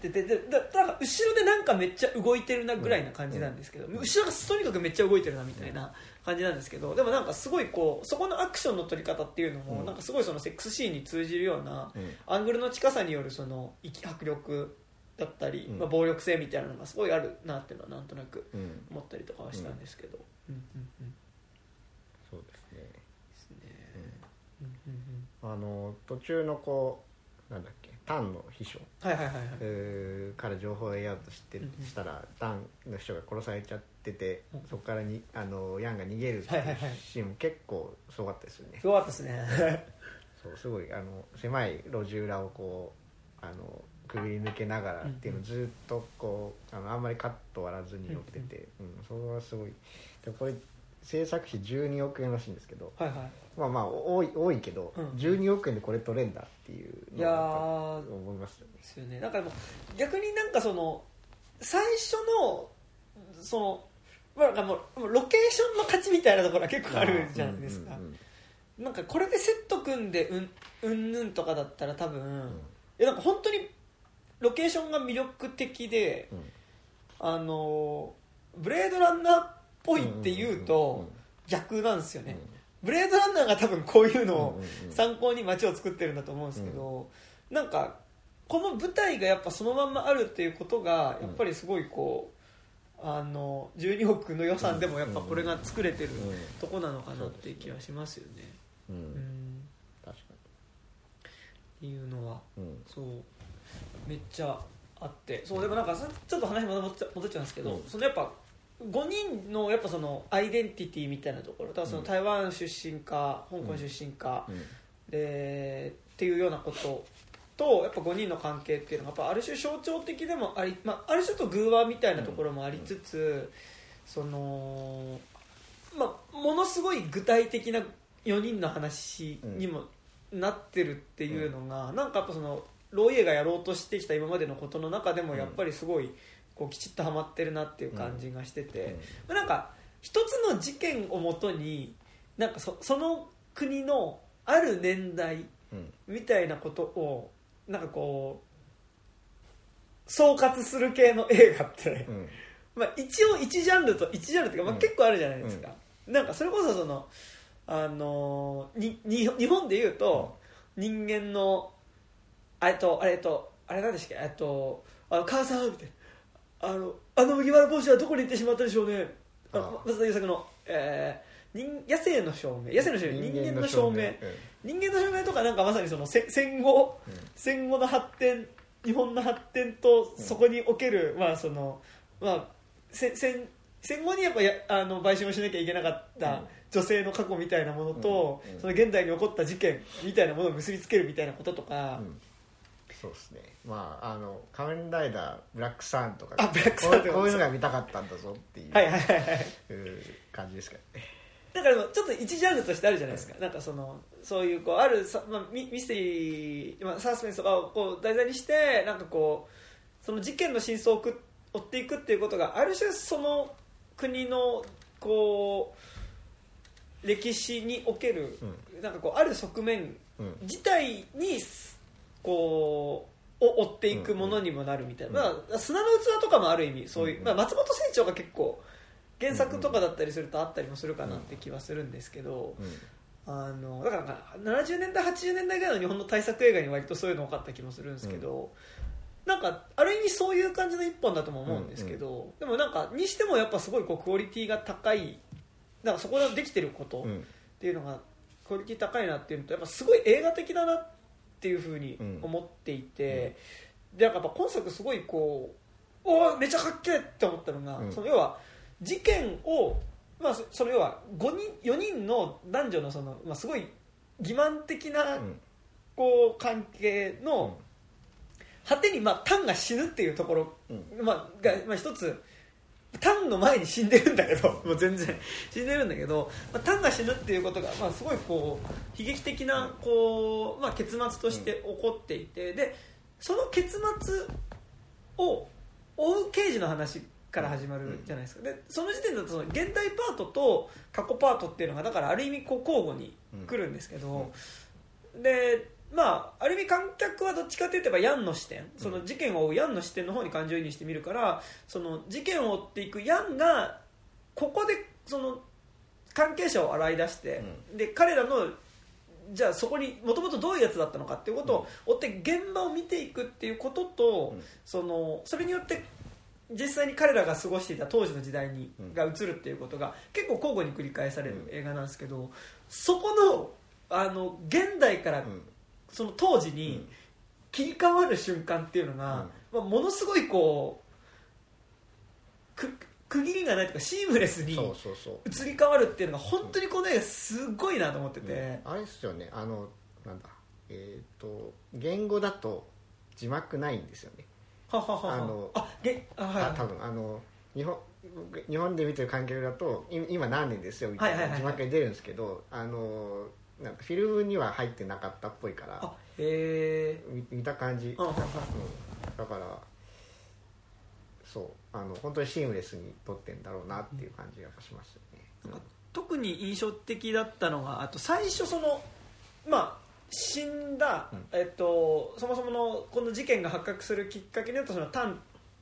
てて、うん、でだだから後ろでなんかめっちゃ動いてるなぐらいな感じなんですけど、うん、後ろがとにかくめっちゃ動いてるなみたいな感じなんですけどでもなんかすごいこうそこのアクションの取り方っていうのも、うん、なんかすごいそのセックスシーンに通じるような、うん、アングルの近さによるその迫力だったり、うんまあ、暴力性みたいなのがすごいあるなっていうのはなんとなく思ったりとかはしたんですけど、うんうんうんうん、そうあの途中のこうなんだっけタンの秘書、はいはいはいはい、えー、から情報を得ようとしてしたら、うん、タンの秘書が殺されちゃってて、うん、そこからにあのヤンが逃げるっていうシーンも結構すごかったですよね。すごかったですね。そうすごいあの狭い路地裏をこうあのくぐり抜けながらっていうのをずっとこう あのあんまりカット割らずに寄ってて、うんうんうん、それはすごい。でこれ制作費じゅうにおくえんらしいんですけど、はいはい、まあまあ多い多いけど、うん、じゅうにおくえんでこれ取れんだっていうのは思いますよね。ですよね。なんかもう逆になんかその最初のそのまあもうロケーションの価値みたいなところは結構あるじゃないですか。うんうんうんうん、なんかこれでセット組んでうんうんぬんとかだったら多分、うん、いやなんか本当にロケーションが魅力的で、うん、あのブレードランナーぽいって言うと逆なんですよね、うんうんうん、ブレードランナーが多分こういうのを参考に街を作ってるんだと思うんですけど、うんうんうん、なんかこの舞台がやっぱそのまんまあるっていうことがやっぱりすごいこうあのじゅうにおくの予算でもやっぱこれが作れてるとこなのかなって気はしますよね。うんうん、確かにっていうのは、うん、そうめっちゃあって、そうでもなんかちょっと話戻っちゃうんですけど、うん、そのやっぱごにんのやっぱそのアイデンティティみたいなところ、ただその台湾出身か香港出身か、うん、でっていうようなこととやっぱごにんの関係っていうのがやっぱある種象徴的でもあり、まあ、ある種と偶話みたいなところもありつつ、うん、その、まあ、ものすごい具体的なよにんの話にもなってるっていうのが、うん、なんかやっぱそのロイエがやろうとしてきた今までのことの中でもやっぱりすごいこうきちっとはまってるなっていう感じがしてて、うんうん、なんか一つの事件をもとになんか そ, その国のある年代みたいなことをなんかこう総括する系の映画って、うんまあ、一応いちジャンルといちジャンルっていうか、まあ、結構あるじゃないですか、うんうん、なんかそれこそその、あのー、にに日本でいうと人間のあれとあれとあれなんでしたっけ、あとあの母さんみたいなあのあの麦わら帽子はどこに行ってしまったでしょうね。松田優作の、えー、人野生の証明、野生の証明、人間の証明、人間の証明とかなんかまさにその戦後、うん、戦後の発展、日本の発展とそこにおける、うん、まあそのまあ戦戦後にやっぱやあの売春をしなきゃいけなかった女性の過去みたいなものと、うんうんうん、その現代に起こった事件みたいなものを結びつけるみたいなこととか。うんそうですね、まああの仮面ライダーブラックサンとかあブラックサンとか こ, こういうのが見たかったんだぞっていう感じですかね。だからちょっと一ジャンルとしてあるじゃないですか、はい、なんかそのそういうこうある、まあ、ミ, ミステリー、まあ、サスペンスとかをこう題材にしてなんかこうその事件の真相を追っていくっていうことがある種その国のこう歴史における、うん、なんかこうある側面自体に、うんこうを追っていくものにもなるみたいな、うんうんまあ、砂の器とかもある意味そういう、まあ、松本清張が結構原作とかだったりするとあったりもするかなって気はするんですけど、うんうん、あのだからななじゅうねんだいはちじゅうねんだいぐらいの日本の大作映画に割とそういうの多かった気もするんですけど、うん、なんかある意味そういう感じの一本だとも思うんですけど、うんうん、でもなんかにしてもやっぱすごいこうクオリティが高い、なんかそこでできてることっていうのがクオリティ高いなっていうのとやっぱすごい映画的だなってっていう風に思っていて、うん、でなんかやっぱ今作すごいこうおめちゃかっけえって思ったのが、うん、その要は事件を、まあ、その要はごにんよにんの男女の、 その、まあ、すごい欺瞞的なこう関係の果てに、まあ、タンが死ぬっていうところ、うんまあ、が、まあ、一つタンの前に死んでるんだけどもう全然死んでるんだけど、まあ、タンが死ぬっていうことが、まあ、すごいこう悲劇的なこう、まあ、結末として起こっていて、でその結末を追う刑事の話から始まるじゃないですか。でその時点だとその現代パートと過去パートっていうのがだからある意味こう交互に来るんですけど、でまあ、ある意味観客はどっちかといえばヤンの視点、その事件を追うヤンの視点の方に感情移入してみるから、その事件を追っていくヤンがここでその関係者を洗い出して、うん、で彼らのじゃあそこにもともとどういうやつだったのかっていうことを追って現場を見ていくっていうことと、うん、そのそれによって実際に彼らが過ごしていた当時の時代に、うん、が映るっていうことが結構交互に繰り返される映画なんですけど、そこのあの現代からその当時に切り替わる瞬間っていうのが、うん、まあ、ものすごいこうく区切りがないとかシームレスに移り変わるっていうのが本当にこの映画すごいなと思ってて、うん、あれですよね、あのなんだ、えーと、言語だと字幕ないんですよね。ははははあのあげあ、はいはい、あ多分あの日本日本で見てる観客だと今何年ですよみたいな字幕に出るんですけど、あのなんかフィルムには入ってなかったっぽいから、あへ見た感じ、うん、だからそうあの本当にシームレスに撮ってんだろうなっていう感じがしましたね、うん、なんか特に印象的だったのが、あと最初そのまあ死んだ、うん、えっと、そもそものこの事件が発覚するきっかけになったそのタン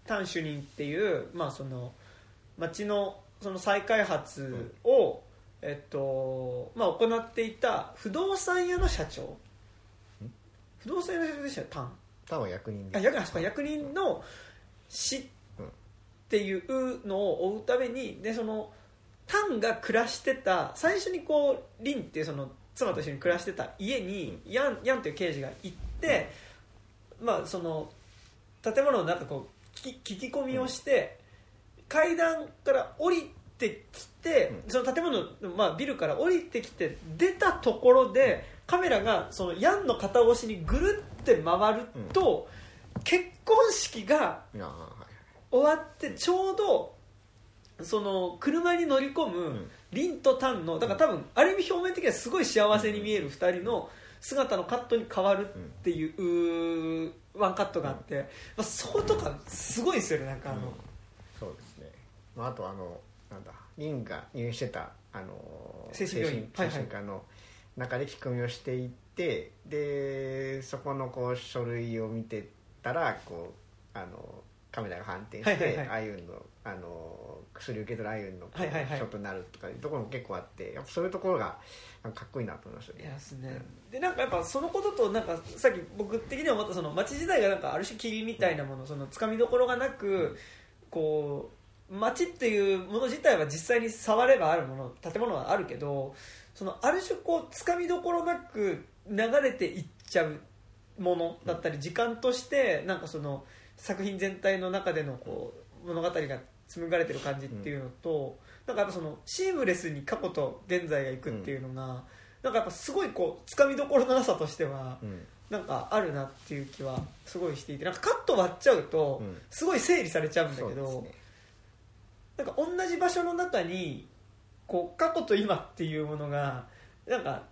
タン主任っていう、まあ、その町 の, その再開発を、うん、えっとまあ、行っていた不動産屋の社長、ん不動産屋の社長でしたよ、タンタンは役人で、あ役あそうか役人の死っていうのを追うために、でそのタンが暮らしてた最初にこうリンっていうその妻と一緒に暮らしてた家に、うん、ヤンヤンという刑事が行って、うん、まあ、その建物の中こう聞き、聞き込みをして、うん、階段から降りてきて、うん、その建物の、まあ、ビルから降りてきて出たところでカメラがそのヤンの肩越しにぐるって回ると、うん、結婚式が終わってちょうどその車に乗り込む、うんリンとタンのだから多分ある意味表面的にはすごい幸せに見えるふたりの姿のカットに変わるっていうワンカットがあって、まあ、そことかすごいですよね、なんかあの、うん、そうですね、まあ、あとあのなんだリンが入院してたあの精神病院精神科の中で聞き込みをしていって、はいはい、でそこのこう書類を見てたらこうあのカメラが反転して、はいはいはい、アイウンのあの薬受け取るアイウンのショットになるとかいうところも結構あって、やっぱそういうところがなん か, かっこいいなと思いましたね。いやですね。でなんかやっぱそのこととなんかさっき僕的にはまたその街自体がなんかある種霧みたいなもの、うん、そのつかみどころがなく、こう街っていうもの自体は実際に触ればあるもの、建物はあるけど、そのある種こうつかみどころなく流れていっちゃうものだったり、うん、時間としてなんかその作品全体の中でのこう物語が紡がれてる感じっていうのと、うん、なんかやっぱそのシームレスに過去と現在がいくっていうのが、うん、なんかやっぱすごいこうつかみどころのなさとしては、うん、なんかあるなっていう気はすごいしていて、なんかカット割っちゃうとすごい整理されちゃうんだけど、うんね、なんか同じ場所の中にこう過去と今っていうものがなんか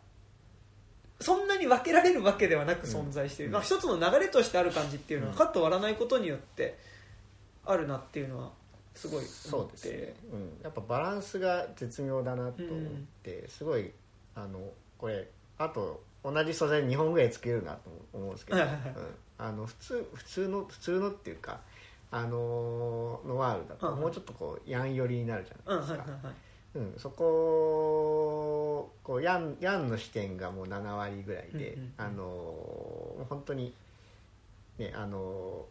そんなに分けられるわけではなく存在している、うんまあ、一つの流れとしてある感じっていうのはカット割らないことによってあるなっていうのはすごい思って、そうですね、うん、やっぱバランスが絶妙だなと思って、うん、すごいあのこれあと同じ素材にほんぐらい作れるなと思うんですけど、うん、あの普通、普通の普通のっていうかあのノワールだともうちょっとこうヤン寄りになるじゃないですか、うん、そここうヤン、ヤンの視点がもうなな割ぐらいで、うんうんうん、あの本当に、ね、あの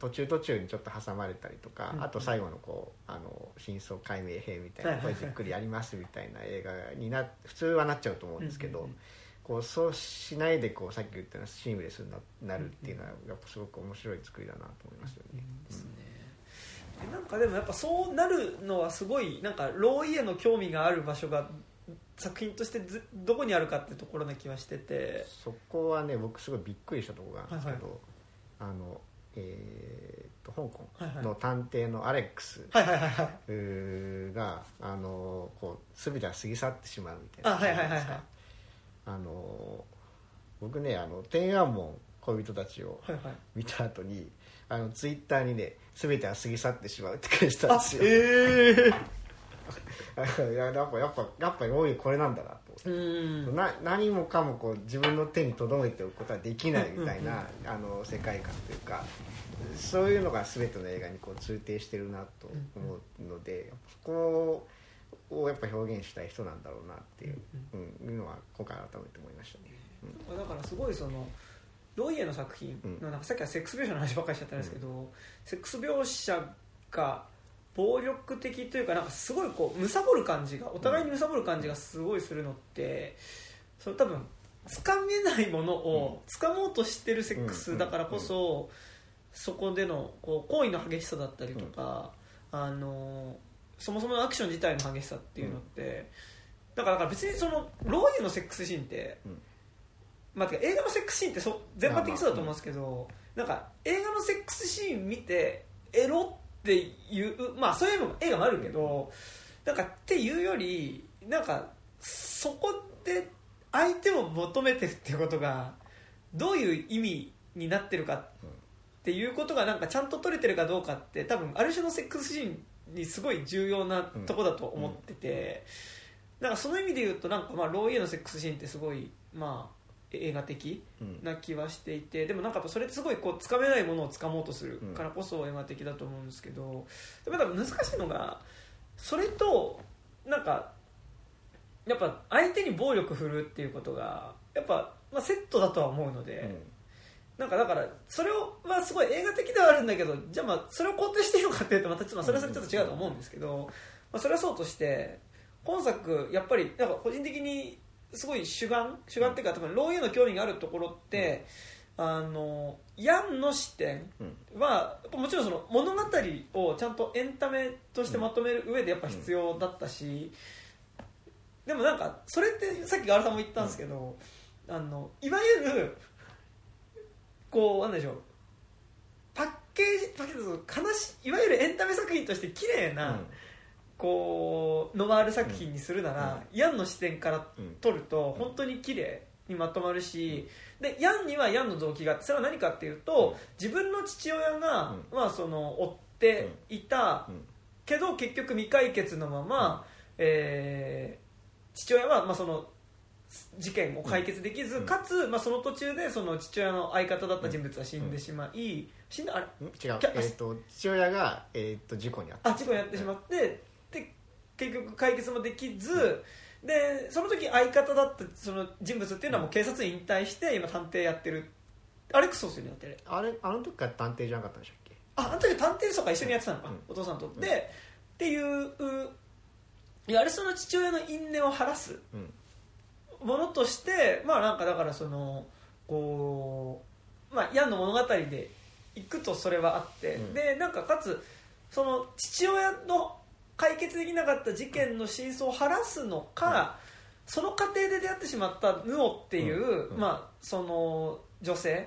途中途中にちょっと挟まれたりとか、うんうん、あと最後のこうあの真相解明編みたいな、はいはいはい、これじっくりやりますみたいな映画にな普通はなっちゃうと思うんですけど、うんうんうん、こうそうしないでこうさっき言ったようなシームレスになるっていうのはやっぱすごく面白い作りだなと思いますよね。うんうんうんなんかでもやっぱそうなるのはすごいなんかローイへの興味がある場所が作品としてずどこにあるかってところな気はしてて、そこはね僕すごいびっくりしたところがあるんですけど、はいはい、あのえー、と香港の探偵のアレックスがあのこうすべては過ぎ去ってしまうみたいな感じですか。あの僕ねあの天安門恋人たちを見た後に、はいはいあのツイッターにね全ては過ぎ去ってしまうって感じたんですよ。あ、えー、やっぱやっぱやっぱり多いこれなんだなと思って、な何もかもこう自分の手に留めておくことはできないみたいな、うんうん、あの世界観というかそういうのが全ての映画にこう通底してるなと思うので、うんうん、そこをやっぱ表現したい人なんだろうなっていう、うんうん、のは今回改めて思いましたね。うん、だからすごいそのロイエの作品のなんかさっきはセックス描写の話ばっかりしちゃったんですけど、うん、セックス描写が暴力的というかなんかすごいこう貪る感じがお互いに貪る感じがすごいするのって、それ多分つかめないものをつかもうとしてるセックスだからこそ、そこでのこう行為の激しさだったりとか、あのそもそものアクション自体の激しさっていうのって、だから別にそのローユのセックスシーンって、まあ、てか映画のセックスシーンってそ全般的そうだと思うんですけど、なんか映画のセックスシーン見てエロっていう、まあそういうのも映画もあるけど、なんかっていうよりなんかそこで相手を求めてるっていうことがどういう意味になってるかっていうことがなんかちゃんと取れてるかどうかって、多分ある種のセックスシーンにすごい重要なとこだと思ってて、なんかその意味で言うとなんかまあローユーのセックスシーンってすごいまあ映画的な気はしていて、でもなんかそれってすごいこうつかめないものをつかもうとするからこそ映画的だと思うんですけど、でも多分難しいのがそれとなんかやっぱ相手に暴力振るっていうことがやっぱ、まあ、セットだとは思うので、うん、なんかだからそれは、まあ、すごい映画的ではあるんだけど、じゃあまあそれを肯定していいのかっていうとまたちょっと、まあ、それはそれちょっと違うと思うんですけど、まあ、それはそうとして今作やっぱりなんか個人的にすごい主眼主眼っていうか、多分ローユーの興味があるところって、うん、あのヤンの視点は、うん、もちろんその物語をちゃんとエンタメとしてまとめる上でやっぱ必要だったし、うんうん、でもなんかそれってさっきガラさんも言ったんですけど、うん、あのいわゆるこうなんでしょう、パッケージパッケージ悲しい、いわゆるエンタメ作品として綺麗な、うん、こうノワール作品にするなら、うん、ヤンの視点から撮ると本当に綺麗にまとまるし、でヤンにはヤンの動機があって、それは何かっていうと、自分の父親が、うんまあ、その追っていたけど結局未解決のまま、うんえー父親はまあその事件を解決できず、うん、かつまあその途中でその父親の相方だった人物は死んでしまい、うん、死んだあれ違う、えー、と父親が、えー、と事故にあってあ事故にあってしまって、はい、で結局解決もできず、うん、でその時相方だったその人物っていうのはもう警察に引退して今探偵やってる、あれクソするよね、あれあの時から探偵じゃなかったんでしたっけ、ああの時探偵とか一緒にやってたのか、うん、お父さんと、うん、でっていういやあれその父親の因縁を晴らすものとして、うん、まあなんかだからそのこうまあヤンの物語でいくとそれはあって、うん、でなんかかつその父親の解決できなかった事件の真相を晴らすのか、うん、その過程で出会ってしまったヌオっていう、うんうん、まあその女性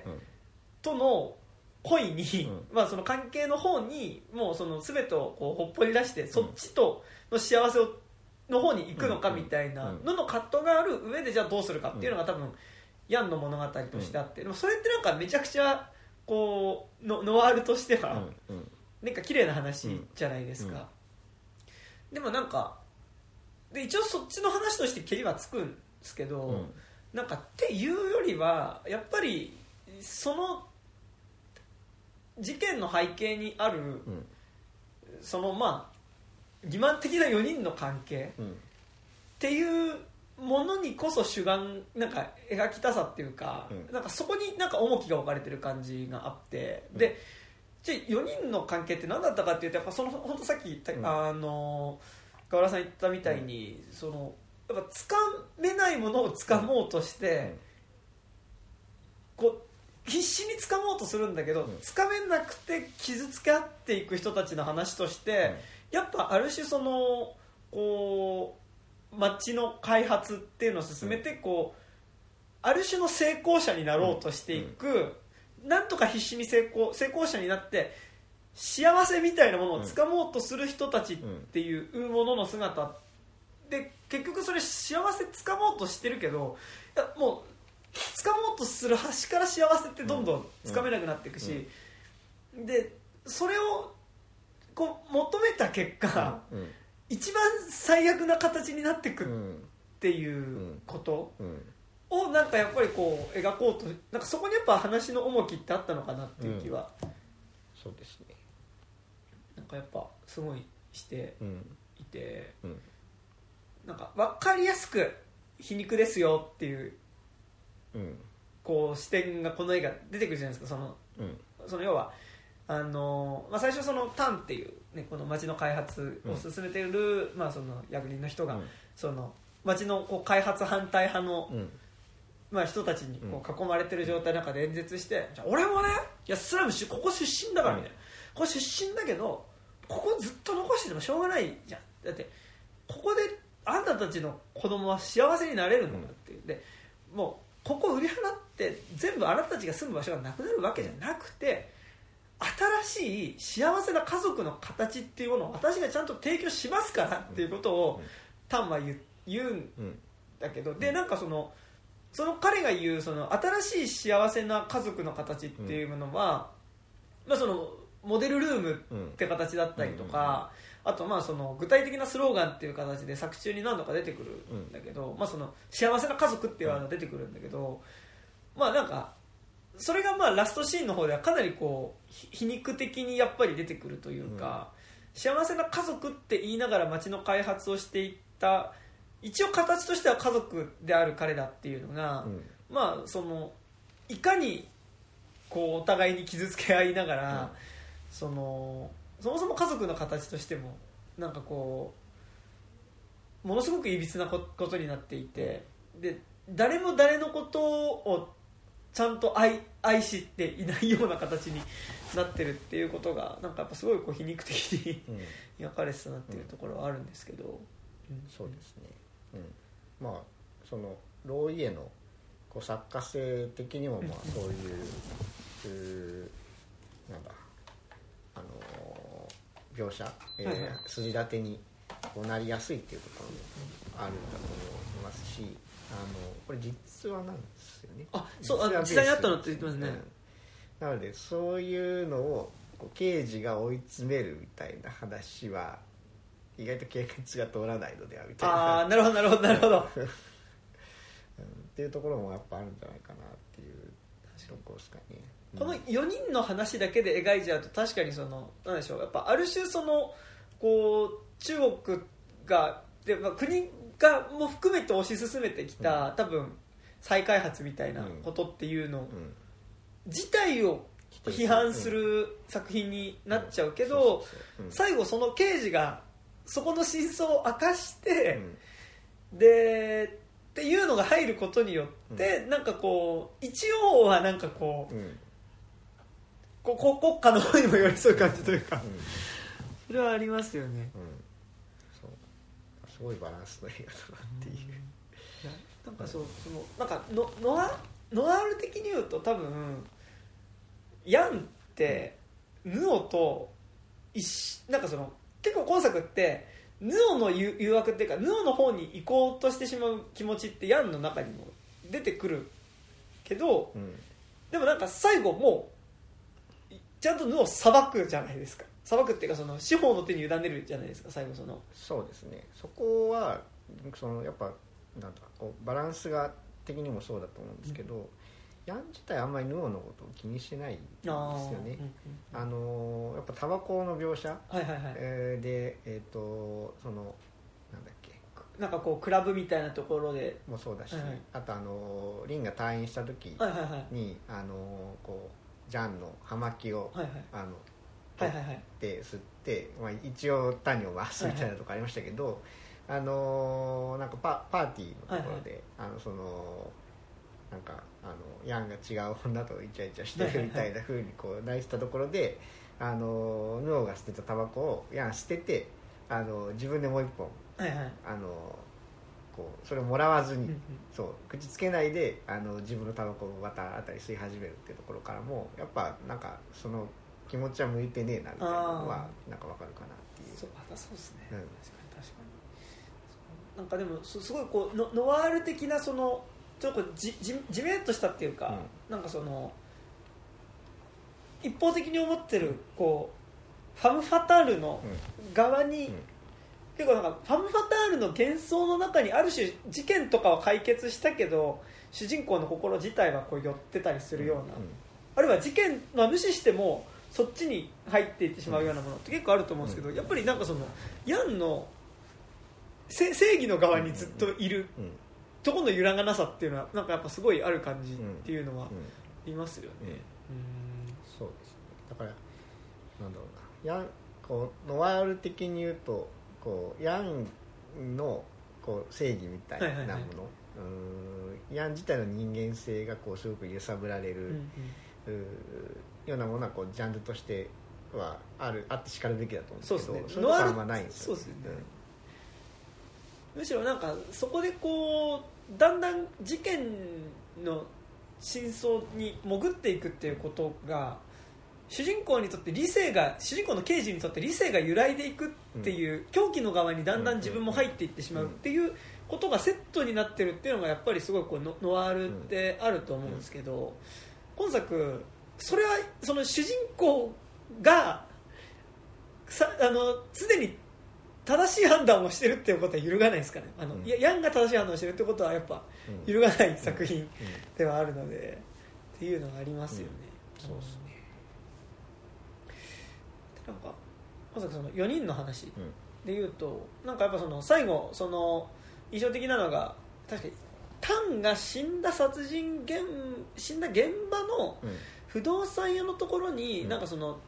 との恋に、うんまあ、その関係の方にもうその全てをこうほっぽり出して、うん、そっちとの幸せをの方に行くのかみたいなのの葛藤がある上で、じゃあどうするかっていうのが多分ヤンの物語としてあって、でもそれってなんかめちゃくちゃこうのノワールとしてはなんか綺麗な話じゃないですか。でもなんかで一応そっちの話としてケリはつくんですけど、なんかっていうよりはやっぱりその事件の背景にあるそのまあ欺瞞的なよにんの関係っていうものにこそ主眼なんか描きたさっていうか、なんかそこになんか重きが置かれてる感じがあって、でじゃあよにんの関係って何だったかっていうと、やっぱその本当さっき言ったあの河原さん言ったみたいに、そのやっぱつかめないものをつかもうとしてこう必死につかもうとするんだけど、つかめなくて傷つけ合っていく人たちの話として、やっぱある種そのこう街の開発っていうのを進めて、こうある種の成功者になろうとしていく、なんとか必死に成功成功者になって幸せみたいなものをつかもうとする人たちっていうものの姿で、結局それ幸せつかもうとしてるけど、いやもう掴もうとする端から幸せってどんどん掴めなくなっていくし、でそれをこう求めた結果一番最悪な形になっていくっていうことをなんかやっぱりこう描こうと、なんかそこにやっぱ話の重きってあったのかなっていう気は、うん、そうですね、なんかやっぱすごいしていて、なんか分かりやすく皮肉ですよっていううん、こう視点がこの映画出てくるじゃないですか。その、うん、その要はあの、まあ、最初そのタンっていう、ね、この街の開発を進めている、うんまあ、その役人の人が、うん、その街のこう開発反対派のまあ、人たちにこう囲まれてる状態の中で演説して、うん、じゃあ俺もねいやスラムしここ出身だからみたいな、うん、ここ出身だけどここずっと残しててもしょうがないじゃん、だってここであんたたちの子供は幸せになれるんだって、うん、でもうここ売り払って全部あなたたちが住む場所がなくなるわけじゃなくて、新しい幸せな家族の形っていうものを私がちゃんと提供しますからっていうことをタンは言うんだけど、でなんかそのその彼が言うその新しい幸せな家族の形っていうものは、まあそのモデルルームって形だったりとか、あとまあその具体的なスローガンっていう形で作中に何度か出てくるんだけど、まあその幸せな家族っていうのが出てくるんだけど、まあなんかそれがまあラストシーンの方ではかなりこう皮肉的にやっぱり出てくるというか、うん、幸せな家族って言いながら街の開発をしていった一応形としては家族である彼らっていうのが、うん、まあそのいかにこうお互いに傷つけ合いながら、うん、そのそもそも家族の形としてもなんかこうものすごくいびつなことになっていて、で誰も誰のことをちゃんと 愛, 愛していないような形になってるっていうことがなんかやっぱすごいこう皮肉的に、うん、描かれてたなっていうところはあるんですけど、うんうん、そうですね、うん、まあそのローイエのこう作家性的にもまあそういうなんだあのー、描写、えーはいはい、筋立てになりやすいっていうこともあるんだと思いますし、あのこれ実話なんですよね。あ、そう、あ、実際にあったのって言ってますね、うん、なのでそういうのをこう刑事が追い詰めるみたいな話は意外と経験が通らないのではみたいな。あー、なるほどなるほどなるほどっていうところもやっぱあるんじゃないかなっていうところですかね。このよにんの話だけで描いちゃうと確かにそのなんでしょう、やっぱある種そのこう中国がで、まあ、国がも含めて推し進めてきた、うん、多分再開発みたいなことっていうの、うん、自体を批判する作品になっちゃうけど、最後その刑事がそこの真相を明かして、うん、でっていうのが入ることによって、うん、なんかこう一応はなんかこう、うん、ここ国家の方にも寄り添う感じというか、うん、それはありますよね、うん、すごいバランスの映画だなっていう、なんかそうそのなんかのノアノワール的に言うと多分ヤンってヌオと一なんかその結構今作ってヌオの誘惑っていうかヌオの方に行こうとしてしまう気持ちってヤンの中にも出てくるけど、うん、でもなんか最後もうちゃんとヌオを裁くじゃないですか。裁くっていうかその司法の手に委ねるじゃないですか最後その。そうですね。そこはそのやっぱなんだこうバランスが的にもそうだと思うんですけど、うん、ヤン自体あんまりヌオのことを気にしてないんですよね。あ、うんうんうん、あのやっぱタバコの描写、はいはいはい、えー、でえっ、ー、とそのなんだっけなんかこうクラブみたいなところでもそうだし、はいはい、あとあのリンが退院した時に、はいはいはい、あのこうジャンの葉巻を、はいはい、あの取って吸って、まあ、一応単に回すみたいなとこありましたけど、はいはい、あのなんか パ, パーティーのところで、はいはい、あのそのなんかあのヤンが違う女とイチャイチャしてるみたいな風にこう泣いてたところで、あのヌオが捨てたタバコをヤン捨てて、あの自分でもう一本、はいはい、あのこうそれをもらわずに、うんうん、そう口つけないであの自分のタバコをまたあたり吸い始めるっていうところからもやっぱなんかその気持ちは向いてねえなみたいなのはなんかわかるかなっていう。そう、そうですね、うん、確かに確かに。なんかでもすごいこう ノ, ノワール的なそのちょっとじじじめっとしたっていうか、うん、なんかその一方的に思ってるこうファム・ファタールの側に、うんうん、結構なんかファム・ファタールの幻想の中にある種事件とかは解決したけど主人公の心自体はこう寄ってたりするような、うんうん、あるいは事件は無視してもそっちに入っていってしまうようなものって結構あると思うんですけど、うん、やっぱりなんかそのヤンの正義の側にずっといるところの揺らがなさっていうのはなんかやっぱすごいある感じっていうのはありますよね、うんうんうん、そうですね。だからなんだろうな、ヤンこうノワール的に言うとこうヤンのこう正義みたいなもの、はいはいはい、うヤン自体の人間性がこうすごく揺さぶられる、うんうん、うようなものはこうジャンルとしては あ, るあってしかるべきだと思うんですけど、そうですね、ノアルはないんですよね。そうですね、うん、むしろなんかそこでこうだんだん事件の真相に潜っていくっていうことが主人公にとって理性が主人公の刑事にとって理性が揺らいでいくっていう、うん、狂気の側にだんだん自分も入っていってしまうっていうことがセットになってるっていうのがやっぱりすごいこうノワールってあると思うんですけど、うんうん、今作それはその主人公がさあの常に正しい判断をしてるっていうことは揺るがないですかね。あの、うん、ヤンが正しい判断をしてるってことはやっぱ揺るがない作品ではあるので、うんうんうん、っていうのがありますよね、うん、そうですね。なんかまさかそのよにんの話でいうと、うん、なんかやっぱその最後その印象的なのが確かにタンが死んだ殺人現死んだ現場の不動産屋のところに、うん、なんかその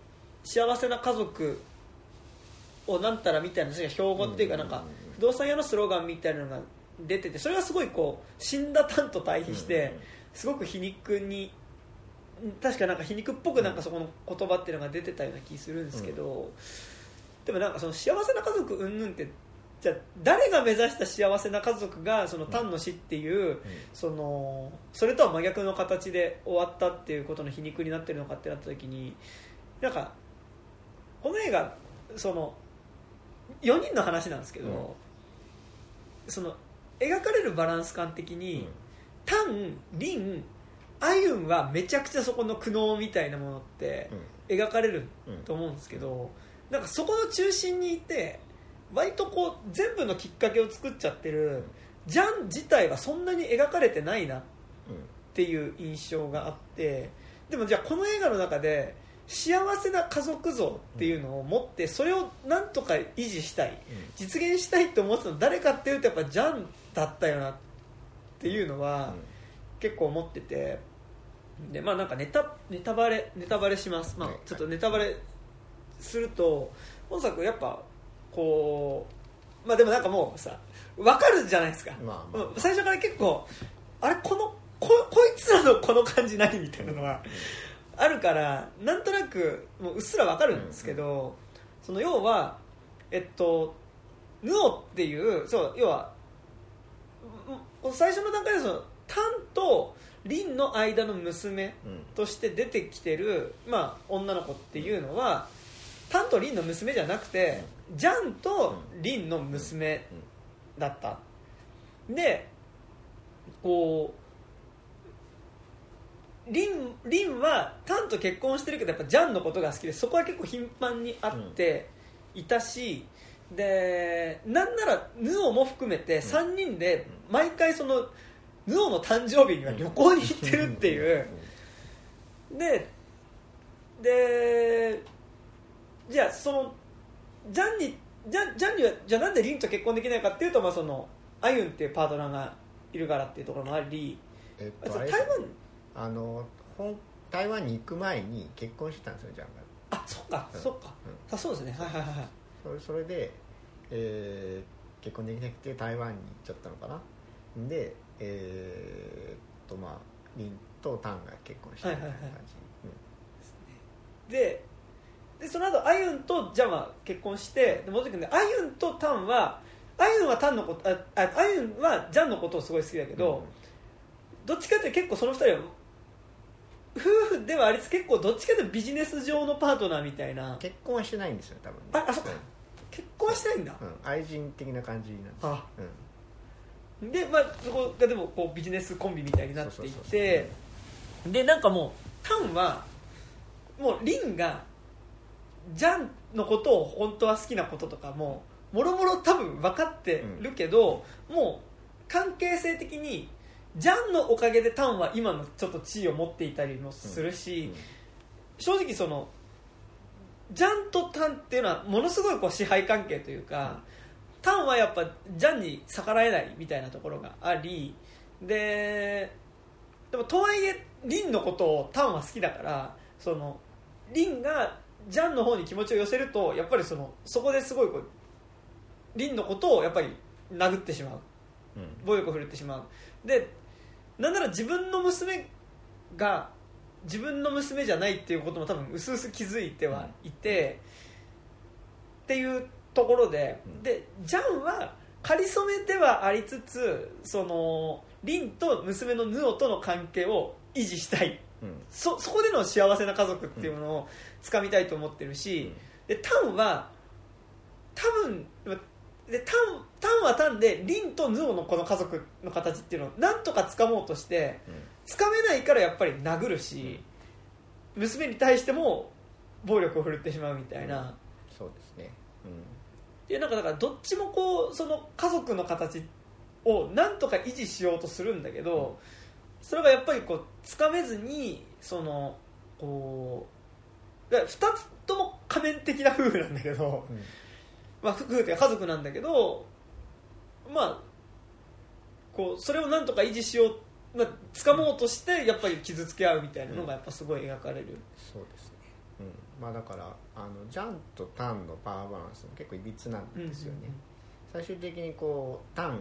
幸せな家族をなんたらみたいな標語っていうかなんか不動産屋のスローガンみたいなのが出てて、それがすごいこう死んだタンと対比してすごく皮肉に。確かなんか皮肉っぽくなんかそこの言葉っていうのが出てたような気するんですけど、うん、でもなんかその幸せな家族うんぬんってじゃあ誰が目指した幸せな家族がその単の死っていう、うん、そのそれとは真逆の形で終わったっていうことの皮肉になってるのかってなった時になんかこの映画そのよにんの話なんですけど、うん、その描かれるバランス感的に単、リンアユンはめちゃくちゃそこの苦悩みたいなものって描かれると思うんですけど、なんかそこの中心にいて割とこう全部のきっかけを作っちゃってるジャン自体はそんなに描かれてないなっていう印象があって、でもじゃあこの映画の中で幸せな家族像っていうのを持ってそれをなんとか維持したい実現したいと思ってたの誰かっていうとやっぱジャンだったよなっていうのは結構思ってて、でまあなんかネタネタバレネタバレします。まあちょっとネタバレすると本作やっぱこうまあでもなんかもうさ分かるじゃないですか。まあまあまあ、最初から結構あれこの こ, こいつらのこの感じ何みたいなのはあるからなんとなくもううっすら分かるんですけど、その要はえっとヌオっていうそう要は最初の段階でそのタンとリンの間の娘として出てきてる、うんまあ、女の子っていうのはタンとリンの娘じゃなくて、うん、ジャンとリンの娘だった、うん、でこうリン、リンはタンと結婚してるけどやっぱジャンのことが好きでそこは結構頻繁に会っていたし、うん、でなんならヌオも含めてさんにんで毎回そのヌオの誕生日には旅行に行ってるっていうで、でじゃあそのジャンにジャンジャンにはじゃあなんでリンと結婚できないかっていうと、まあ、そのアユンっていうパートナーがいるからっていうところもあり、えっと、あ台湾あの台湾に行く前に結婚してたんですよジャンが。あそっか、うん、そっか、うん、あそうですねはいはいはいそれ、それで、えー、結婚できなくて台湾に行っちゃったのかなでえー、っとまあリンとタンが結婚してる感じ、はいはいはいうん、で, でその後アユンとジャンは結婚してでもう一回アユンとタンはアユンはタンのことあアユンはジャンのことをすごい好きだけど、うん、どっちかって結構その二人は夫婦ではありつつ結構どっちかというとビジネス上のパートナーみたいな結婚はしてないんですよ多分、ね、あ, あそっか、うん、結婚はしてないんだ、うん、愛人的な感じなんですあ、うんでまあ、そこがでもこうビジネスコンビみたいになっていてでなんかもうタンはもうリンがジャンのことを本当は好きなこととかももろもろ多分分かってるけど、うん、もう関係性的にジャンのおかげでタンは今のちょっと地位を持っていたりもするし、うんうん、正直そのジャンとタンっていうのはものすごいこう支配関係というか、うんタンはやっぱジャンに逆らえないみたいなところがあり で, でもとはいえリンのことをタンは好きだからそのリンがジャンの方に気持ちを寄せるとやっぱり そ, のそこですごいこうリンのことをやっぱり殴ってしまう暴力を振るってしまうでなんなら自分の娘が自分の娘じゃないっていうことも多分うすうす気づいてはいて、うん、っていうところで、うん、でジャンはかりそめではありつつ、そのリンと娘のヌオとの関係を維持したい、うん、そ, そこでの幸せな家族っていうものをつかみたいと思ってるし、うん、でタンは多分でタン、タンはタンでリンとヌオのこの家族の形っていうのをなんとかつかもうとして、うん、つかめないからやっぱり殴るし、うん、娘に対しても暴力を振るってしまうみたいな、うん、そうですね、うん、でなんかだからどっちもこうその家族の形をなんとか維持しようとするんだけど、うん、それがやっぱりこうつかめずにそのこうふたつとも仮面的な夫婦なんだけど、うんまあ、夫婦というか家族なんだけど、まあ、こうそれをなんとか維持しよう、まあ、掴もうとしてやっぱり傷つけ合うみたいなのがやっぱすごい描かれる、うん、そうですね、うんまあ、だからあのジャンとタンのパワーバランスも結構いびつなんですよね、うんうんうん、最終的にこうタン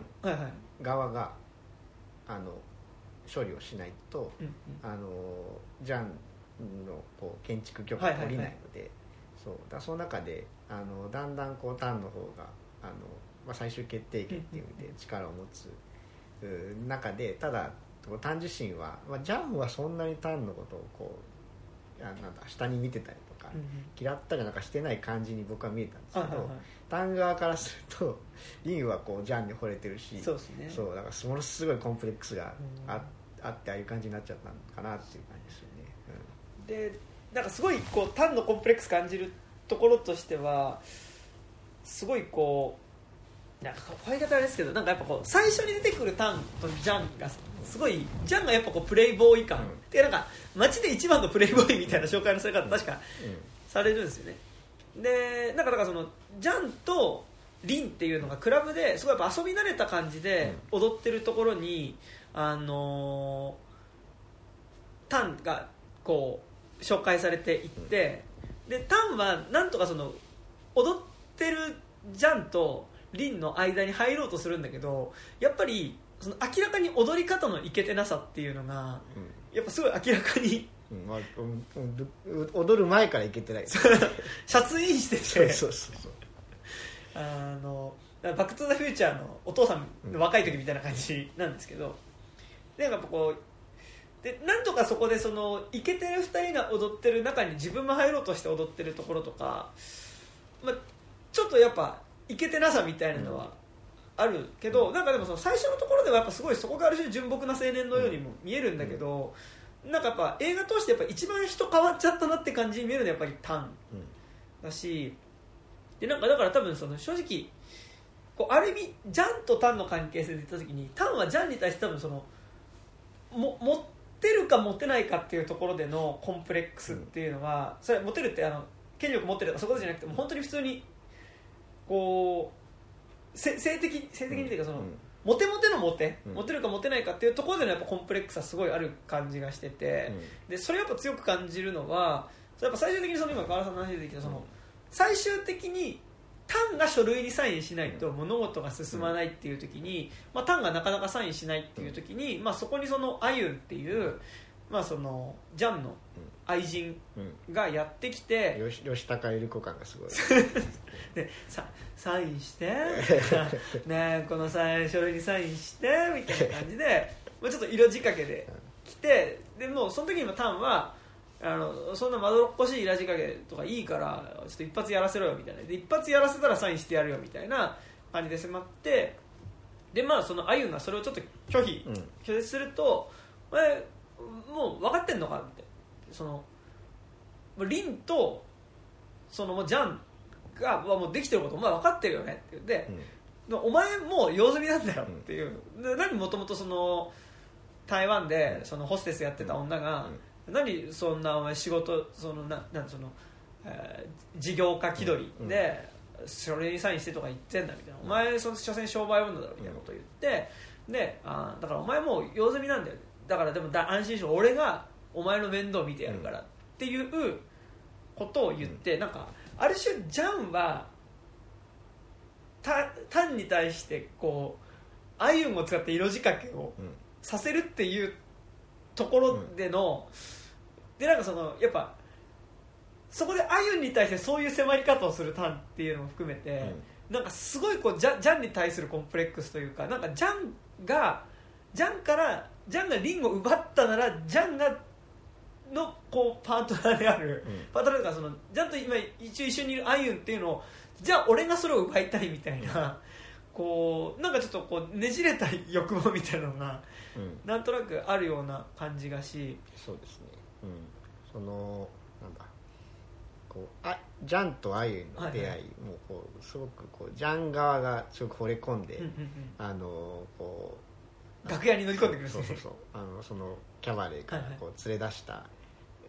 側が、はいはい、あの処理をしないと、うんうん、あのジャンのこう建築許可が下りないので、はいはいはい、そうだその中であのだんだんこうタンの方があの、まあ、最終決定権っていう意味で力を持つ中で、ただタン自身は、まあ、ジャンはそんなにタンのことをこうあなんだ下に見てたりとか、うん、嫌ったりなんかしてない感じに僕は見えたんですけど、はいはい、タン側からするとリンはこうジャンに惚れてるし、そうですね、そうだからものすごいコンプレックスが あ,、うん、あってああいう感じになっちゃったのかなっていう感じですよね、うん、でなんかすごいこうタンのコンプレックス感じるところとしてはすごいこうなんかこう言い方あれですけど、なんかやっぱこう最初に出てくるタンとジャンがすごいジャンがやっぱこうプレイボーイ感、うん、ってなんか街で一番のプレイボーイみたいな紹介のされ方確かされるんですよね、でなんかだからそのジャンとリンっていうのがクラブですごいやっぱ遊び慣れた感じで踊ってるところに、あのー、タンがこう紹介されていって、うん、でタンはなんとかその踊ってるジャンとリンの間に入ろうとするんだけど、やっぱりその明らかに踊り方のイケてなさっていうのが、うん、やっぱすごい明らかに、うんまあうん、踊る前からイケてないシャツインしててそうそうそうあのバックトゥザフューチャーのお父さんの若い時みたいな感じなんですけど、でやっぱこうでなんとかそこでそのイケてるふたりが踊ってる中に自分も入ろうとして踊ってるところとか、まあ、ちょっとやっぱイケてなさみたいなのはあるけど、うん、なんかでもその最初のところではやっぱすごいそこがある種純朴な青年のようにも見えるんだけど、うん、なんかやっぱ映画通してやっぱ一番人変わっちゃったなって感じに見えるのはやっぱりタンだし、でなんかだから多分その正直こうある意味ジャンとタンの関係性で言った時にタンはジャンに対して多分そのも持ってモテるかモテないかっていうところでのコンプレックスっていうのは、それモテるってあの権力持ってるとかそういうことじゃなくて、もう本当に普通にこう性的性的にというかそのモテモテのモテモテるかモテないかっていうところでのやっぱコンプレックスはすごいある感じがしてて、でそれやっぱ強く感じるのはやっぱ最終的にその今川原さんの話で言ってきたその最終的にタンが書類にサインしないと物事が進まないっていう時に、まあ、タンがなかなかサインしないっていう時に、まあ、そこにそのアユンっていう、まあ、そのジャンの愛人がやってきて、うんうん、吉, 吉高由里子感がすごいでさサインしてねこの書類にサインしてみたいな感じで、まあ、ちょっと色仕掛けで来て、でもうその時にもタンはあのそんなまどろっこしいいらじかけとかいいからちょっと一発やらせろよみたいなで一発やらせたらサインしてやるよみたいな感じで迫って、でまあそのあゆがそれをちょっと拒否、うん、拒絶するとお前もう分かってんのかってそのリンとそのジャンがもうできてることお前分かってるよねって言って、うん、お前もう用済みなんだよっていう、うん、何もともとその台湾でそのホステスやってた女が、うんうん何そんなお前仕事そのななんその、えー、事業家気取りで、うん、書類にサインしてとか言ってんだみたいな、うん、お前その所詮商売女だろみたいなこと言って、うん、であだからお前もう用済みなんだよだからでもだ安心しろ俺がお前の面倒を見てやるからっていうことを言って、うん、なんかある種ジャンはタンに対してこうアユンを使って色仕掛けをさせるっていうところでの、うん、でなんかそのやっぱそこであゆんに対してそういう迫り方をするタンっていうのも含めて、うん、なんかすごいこうジャン、ジャンに対するコンプレックスというか、なんかジャンがジャンからジャンがリンを奪ったならジャンがのこうパートナーである、うん、パートナーとかそのジャンと今一応一緒にいるあゆんっていうのをじゃあ俺がそれを奪いたいみたいな、うん、こうなんかちょっとこうねじれた欲望みたいなのが、うん、なんとなくあるような感じがし、そうですね、うん、そのなんだこうあジャンとあゆの出会い、はいはい、もうこうすごくこうジャン側がすごく惚れ込んで、うんうんうん、あのこう楽屋に乗り込んでくるんですね。そうそうそうあのそのキャバレーからこう連れ出した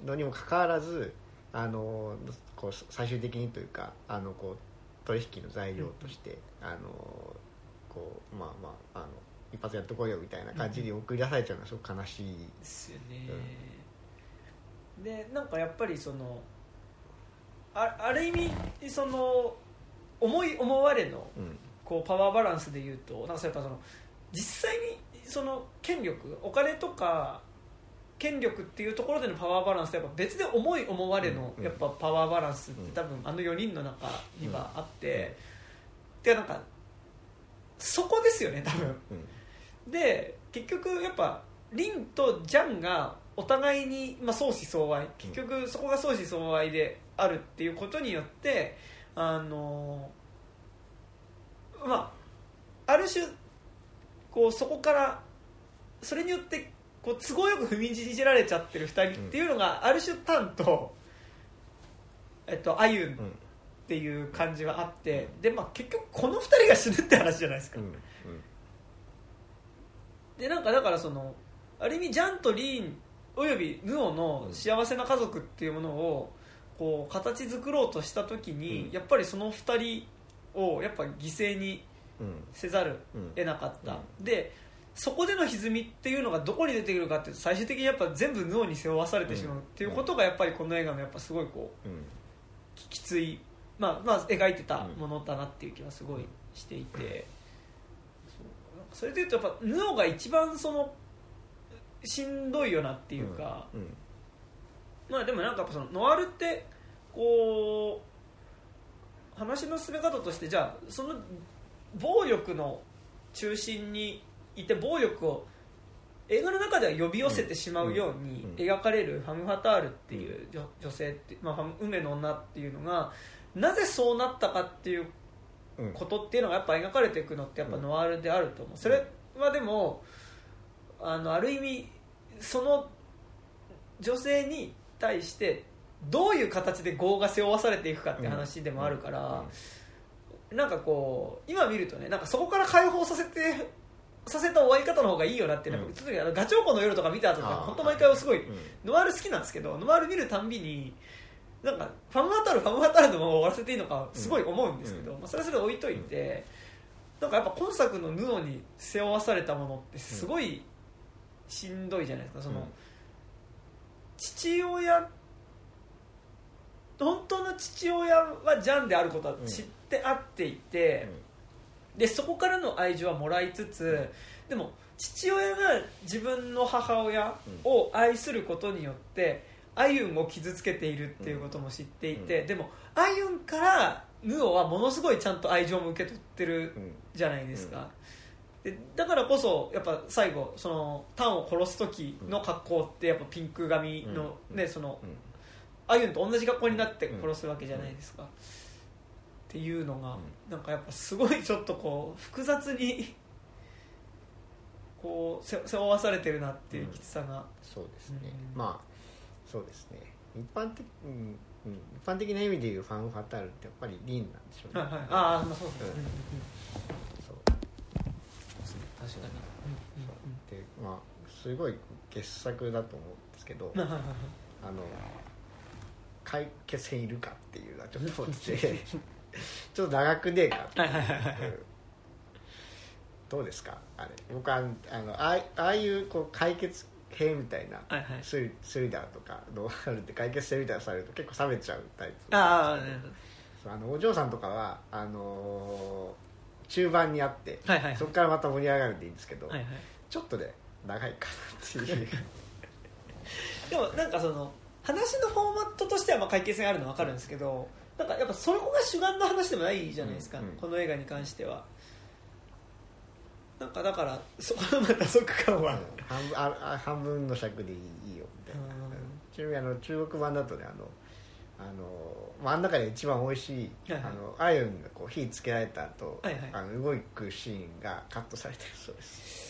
のにもかかわらず、はいはい、あのこう最終的にというかあのこう取引の材料として、うん、あのこうまあまああの一発やってこいよみたいな感じに送り出されちゃうのはすごく悲しい、うん、ですよね、うん、でなんかやっぱりその あ, ある意味その思い思われのこうパワーバランスでいうとなんかやっぱその実際にその権力お金とか権力っていうところでのパワーバランスとやっぱ別で思い思われのやっぱパワーバランスって多分あのよにんの中にはあってでなんかそこですよね多分で結局やっぱリンとジャンがお互いにまあ相思相愛結局そこが相思相愛であるっていうことによってあのまあある種こうそこからそれによってこう都合よく踏みにじられちゃってるふたりっていうのがある種タンとえっとあゆんっていう感じはあってでまあ結局このふたりが死ぬって話じゃないですか、うんうん、でなんかだからそのある意味ジャンとリンおよびヌオの幸せな家族っていうものをこう形作ろうとした時にやっぱりそのふたりをやっぱ犠牲にせざる得なかった、うんうん、でそこでの歪みっていうのがどこに出てくるかっていうと最終的にやっぱ全部脳に背負わされてしまうっていうことがやっぱりこの映画のやっぱすごいこう、うん、きつい、まあ、まあ描いてたものだなっていう気はすごいしていて、うん、そ, それでいうとやっぱ脳が一番そのしんどいよなっていうか、うんうん、まあでもなんかそのノアールってこう話の進め方としてじゃあその暴力の中心にいて暴力を映画の中では呼び寄せてしまうように描かれるファム・ファタールっていう女性って、まあ、運命の女っていうのがなぜそうなったかっていうことっていうのがやっぱ描かれていくのってやっぱノワールであると思う。それはでも あの、ある意味その女性に対してどういう形で業が背負わされていくかって話でもあるからなんかこう今見るとねなんかそこから解放させてさせた終わり方の方がいいよなって、ねうん、ちょっとガチョウコの夜とか見た後とか本当毎回すごい、はいうん、ノワール好きなんですけどノワール見るたんびになんかファム・ファタールファム・ファタールのまま終わらせていいのかすごい思うんですけど、うんまあ、それはそれ置いといて、うん、なんかやっぱ今作のヌオに背負わされたものってすごいしんどいじゃないですかその、うん、父親本当の父親はジャンであることは知ってあっていて、うん、でそこからの愛情はもらいつつ、うん、でも父親が自分の母親を愛することによってあゆんを傷つけているっていうことも知っていて、うん、でもあゆんからヌオはものすごいちゃんと愛情も受け取ってるじゃないですか、うんうん、でだからこそやっぱ最後そのタンを殺す時の格好ってやっぱピンク髪のねその、うんうんあゆんと同じ学校になって殺すわけじゃないですか、うん、っていうのがなんかやっぱすごいちょっとこう複雑にこう背負わされてるなっていうきつさが、うん、そうですね、うん、まあそうですね一般的、うん、一般的な意味でいうファンファタールってやっぱりリンなんでしょうね、はいはい、ああそうですね、うん、そう確かに、うん、そうでまあすごい傑作だと思うんですけどあの解決編いるかっていうのはちょっと思っててちょっと長くねえかっていう、うん、どうですかあれ僕はあのああいうこう解決編みたいな、はいはい、スリラーとかノワールって解決編みたいなされると結構冷めちゃうタイプああのお嬢さんとかはあのー、中盤にあって、はいはいはい、そこからまた盛り上がるんでいいんですけど、はいはい、ちょっとね長いかなっていうでもなんかその話のフォーマットとしてはまあ解決性があるのは分かるんですけど、なんかやっぱそこが主眼の話でもないじゃないですか、うんうん、この映画に関しては。なんかだからそこのまた速感は、うん、半分あ半分の尺でいいよみたいな。ちなみにあの中国版だとね、あのあの真ん中で一番おいしい、はいはい、あのアイウンがこう火つけられた後、はいはい、あの動くシーンがカットされてるそうです。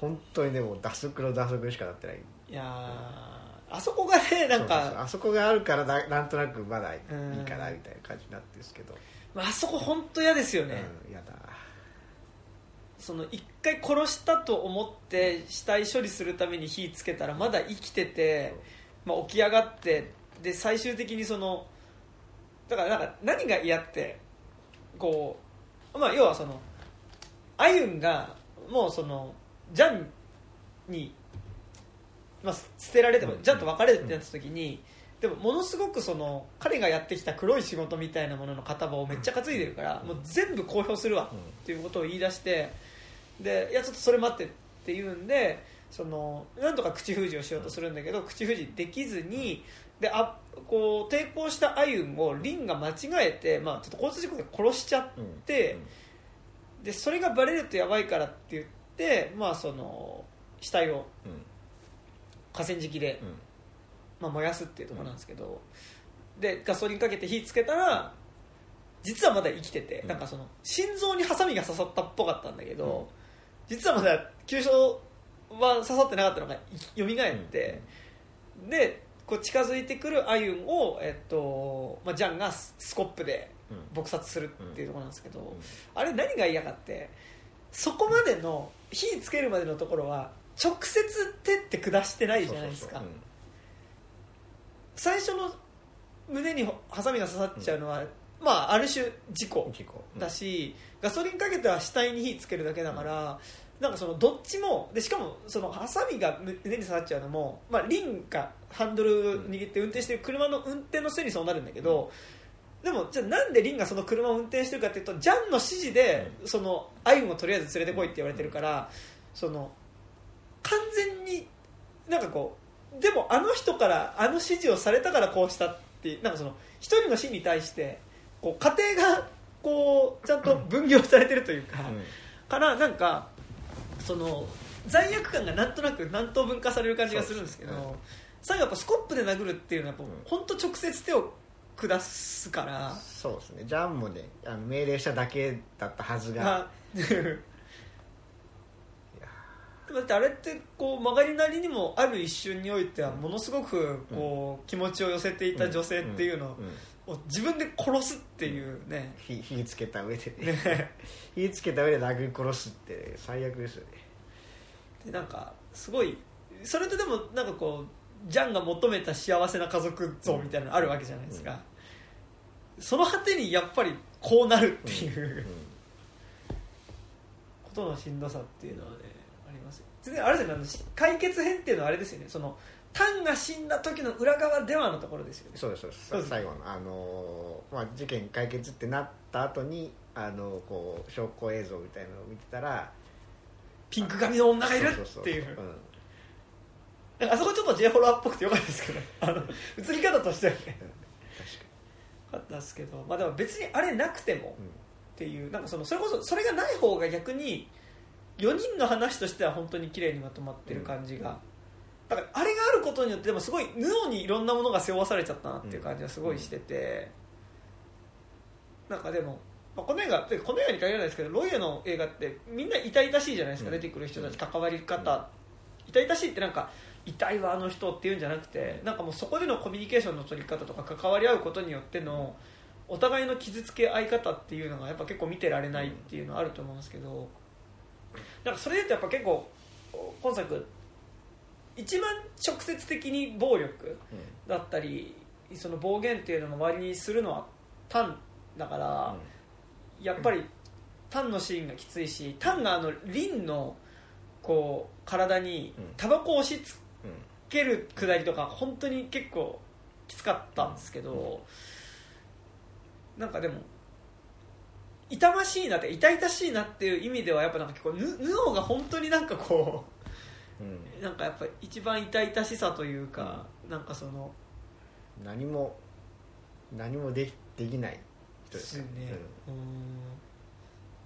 本当にでも脱足の脱足しかなってない。いやー、うん、あそこがねなんかそうそうそう、あそこがあるからな、なんとなくまだいいかなみたいな感じになってるんですけど。まあ、あそこ本当嫌ですよね。うん、嫌だ。その一回殺したと思って死体処理するために火つけたらまだ生きてて、まあ、起き上がってで最終的にそのだからなんか何が嫌ってこう、まあ、要はそのアユンがもうそのジャンに、まあ、捨てられてもジャンと別れてなった時にでもものすごくその彼がやってきた黒い仕事みたいなものの片棒をめっちゃ担いでるからもう全部公表するわっていうことを言い出してでいやちょっとそれ待ってって言うんでそのなんとか口封じをしようとするんだけど口封じできずにであこう抵抗したアユンをリンが間違えて、まあ、ちょっと交通事故で殺しちゃってでそれがバレるとやばいからって言って、まあ、その死体を河川敷で、まあ、燃やすっていうところなんですけど、うん、でガソリンかけて火つけたら実はまだ生きてて、うん、なんかその心臓にハサミが刺さったっぽかったんだけど、うん、実はまだ急所は刺さってなかったのが蘇って、うん、でこう近づいてくるアユンを、えっとまあ、ジャンがスコップで撲殺するっていうところなんですけど、うんうん、あれ何が嫌かってそこまでの火つけるまでのところは直接手って下してないじゃないですか。そうそうそう、うん、最初の胸にハサミが刺さっちゃうのは、うんまあ、ある種事故だし、うん、ガソリンかけては死体に火つけるだけだから、うん、なんかそのどっちもでしかもそのハサミが胸に刺さっちゃうのも、まあ、リンがハンドル握って運転してる車の運転のせいにそうなるんだけど、うん、でもじゃあなんでリンがその車を運転してるかっていうとジャンの指示でそのアイムをとりあえず連れてこいって言われてるからその完全になんかこうでもあの人からあの指示をされたからこうしたってなんかその一人の死に対してこう過程がこうちゃんと分業されてるというか、うん、からなんかその罪悪感がなんとなく何等分化される感じがするんですけど、うん、最後やっぱスコップで殴るっていうのは本当直接手を下すから、うん、そうですね。ジャンもねあの命令しただけだったはずがだってあれってこう曲がりなりにもある一瞬においてはものすごくこう気持ちを寄せていた女性っていうのを自分で殺すっていうね、火つけた上でね火つけた上で殴り殺すって最悪ですよね。でなんかすごいそれとでもなんかこうジャンが求めた幸せな家族像みたいなのあるわけじゃないですか。その果てにやっぱりこうなるっていうことのしんどさっていうのはねあれですよね。解決編っていうのはあれですよね。そのタンが死んだ時の裏側ではのところですよね。そうですそうです。そうです最後の、あのーまあ、事件解決ってなった後に、あのー、こう証拠映像みたいなのを見てたらピンク髪の女がいるっていう。あそこちょっと J ホラーっぽくてよかったですけどあの映り方としてはね、うん、確かにかったですけど、まあ、でも別にあれなくてもっていう、うん、なんかそのそれこそそれがない方が逆によにんの話としては本当に綺麗にまとまってる感じが、だからあれがあることによってでもすごい布にいろんなものが背負わされちゃったなっていう感じがすごいしてて、なんかでもこの映画この映画に限らないですけどロイエの映画ってみんな痛々しいじゃないですか。出てくる人たち関わり方痛々しいってなんか痛いわあの人っていうんじゃなくて、なんかもうそこでのコミュニケーションの取り方とか関わり合うことによってのお互いの傷つけ合い方っていうのがやっぱ結構見てられないっていうのはあると思うんですけど、なんかそれでやっぱ結構今作一番直接的に暴力だったり、うん、その暴言っていうのも割にするのはタンだから、うん、やっぱりタンのシーンがきついし、タンがあのリンのこう体にタバコを押し付けるくだりとか本当に結構きつかったんですけど、うん、なんかでも痛ましいなって痛々しいなっていう意味ではやっぱなんか結構ヌオが本当になんかこううん、なんかやっぱり一番痛々しさというか、うん、なんかその何も何もでき、できない人ですね、うん、うん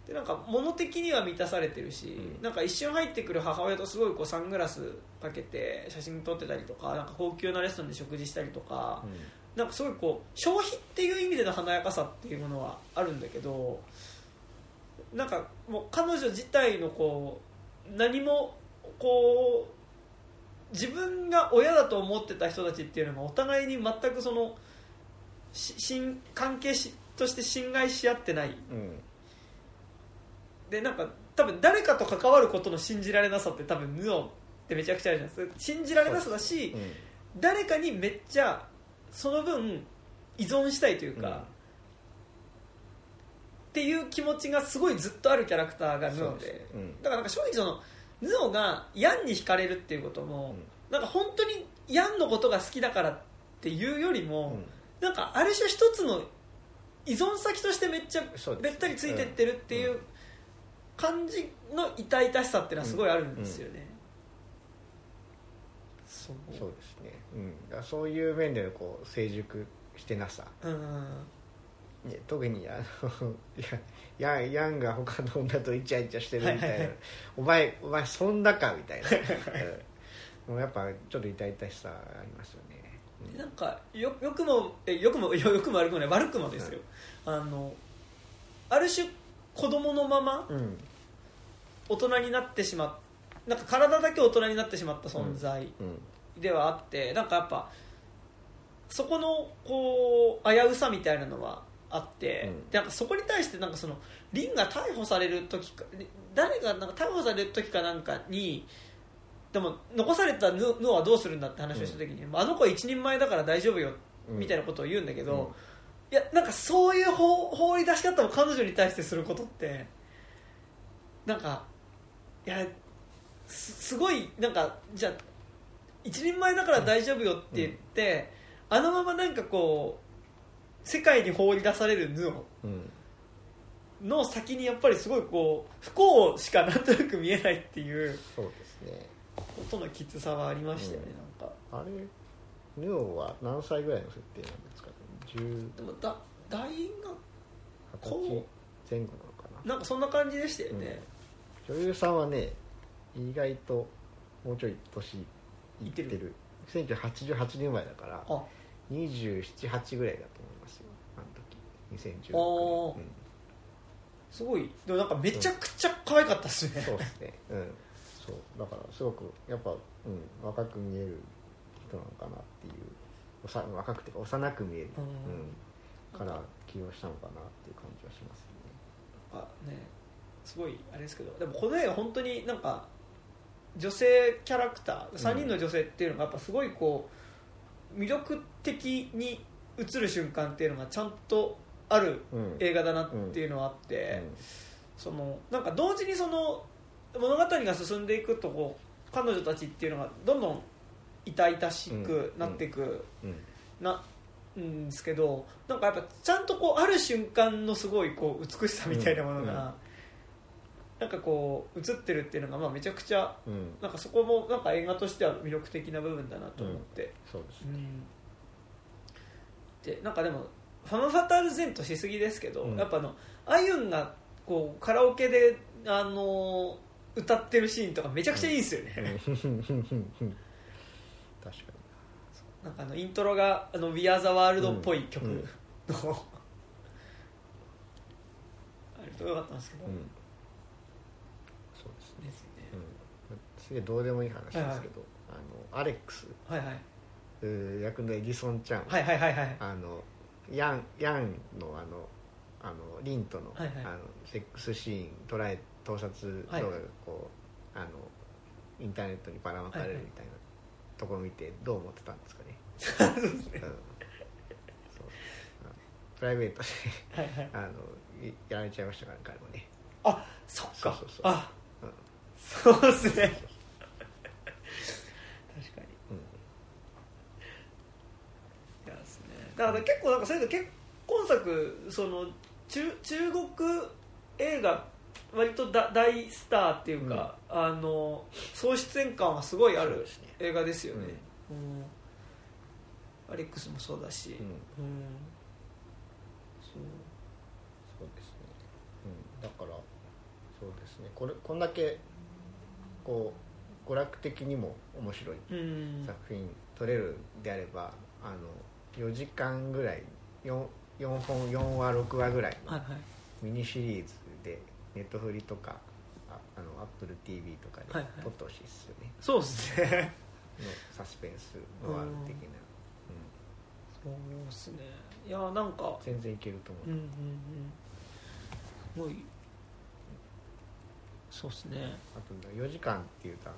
でなんか物的には満たされてるし、うん、なんか一瞬入ってくる母親とすごいこうサングラスかけて写真撮ってたりとか、 なんか高級なレストランで食事したりとか、うん、なんかすごいこう消費っていう意味での華やかさっていうものはあるんだけど、なんかもう彼女自体のこう何もこう自分が親だと思ってた人たちっていうのがお互いに全くそのし関係しとして侵害し合ってない、うんでなんか多分誰かと関わることの信じられなさって多分ヌオンってめちゃくちゃあるじゃないですか。信じられなさだし、うん、誰かにめっちゃその分依存したいというか、うん、っていう気持ちがすごいずっとあるキャラクターがヌオン で, で、うん、だからなんか正直そのヌオンがヤンに惹かれるっていうことも、うん、なんか本当にヤンのことが好きだからっていうよりも、うん、なんかある種一つの依存先としてめっちゃべったりついてってるっていう、うんうん感じの痛々しさってのはすごいあるんですよね、うんうん、そうですね、うん、だそういう面でこう成熟してなさ、うん、で特にあのいやヤンが他の女とイチャイチャしてるみたいな、はいはいはい、お前お前そんなかみたいなもうやっぱちょっと痛々しさありますよね、うん、なんか よ, よくもえよくもよくも悪くもね悪くもですよ、うん、あのある種子供のまま、うん大人になってしまっなんか体だけ大人になってしまった存在ではあって、うん、なんかやっぱそこのこう危うさみたいなのはあって、うん、でなんかそこに対してなんかそのリンが逮捕される時か誰がなんか逮捕される時かなんかにでも残されたヌオはどうするんだって話をした時に、うん、あの子は一人前だから大丈夫よみたいなことを言うんだけど、うんうん、いやなんかそういう放り出し方を彼女に対してすることってなんかいや す, すごいなんかじゃあ一人前だから大丈夫よって言って、うん、あのままなんかこう世界に放り出されるヌオの先にやっぱりすごいこう不幸しかなんとなく見えないっていうことのきつさはありましたよね、うん、なんかあれヌオは何歳ぐらいの設定なんですかねじゅうでもだ大学こう前後なのかななんかそんな感じでしたよね、うん女優さんはね意外ともうちょい年いってるせんきゅうひゃくはちじゅうはちねん生まれだからにじゅうなな、はちぐらいだと思いますよあの時にせんじゅうろくねん、うん、すごいでもなんかめちゃくちゃ可愛かったっすね、うん、そうですね、うん、そうだからすごくやっぱ、うん、若く見える人なのかなっていうおさ若くて幼く見える、うん、から起用したのかなっていう感じはしますねなんかねすごいあれですけどでもこの映画本当になんか女性キャラクターさんにんの女性っていうのがやっぱすごいこう魅力的に映る瞬間っていうのがちゃんとある映画だなっていうのはあって、うんうんうん、そのなんか同時にその物語が進んでいくとこう彼女たちっていうのがどんどん痛々しくなっていくなんですけどなんかやっぱちゃんとこうある瞬間のすごいこう美しさみたいなものが、うんうんなんかこう映ってるっていうのがまあめちゃくちゃ、うん、なんかそこもなんか映画としては魅力的な部分だなと思って、うん、そうですね、うん、でなんかでもファム・ファタール前としすぎですけど、うん、やっぱあのあゆんがこうカラオケで、あのー、歌ってるシーンとかめちゃくちゃいいんですよね、うん、確かになんかあのイントロがあの We Are the World っぽい曲の、うんうん、あれとかよかったんですけど、うんですねうん、すげえどうでもいい話ですけど、はいはい、あのアレックス、はいはい、役のエディソンちゃん、はいはいはいはい、あのヤン、ヤンのあの、あのリンとの、はいはい、あのセックスシーン捉え盗撮動画がこう、はい、あのインターネットにばらまかれるみたいなところを見てどう思ってたんですかね、はいはいうん、そうですねプライベートではい、はい、あのやられちゃいましたから彼もねあそっかそうそうそうあそうですね確かに、うん、いやですねだから結構なんかそういう結婚作その 中, 中国映画割とだ大スターっていうか、うん、あの総出演感はすごいある映画ですよね。うですね、うん、アレックスもそうだし、うんうん、そうそうですね、うん、だからそうですね、これこんだけこう娯楽的にも面白い作品撮れるであれば、あのよじかんぐらい 4, よんほんよんわろくわぐらいのミニシリーズでネットフリとかああのアップル ティーブイ とかで撮ってほしいっすよね、はいはい、そうっすねのサスペンスノワール的な、うんうん、そうっすね、いやなんか全然いけると思う、うんうんうん、すごいそうっすね。あとよじかんっていうとあの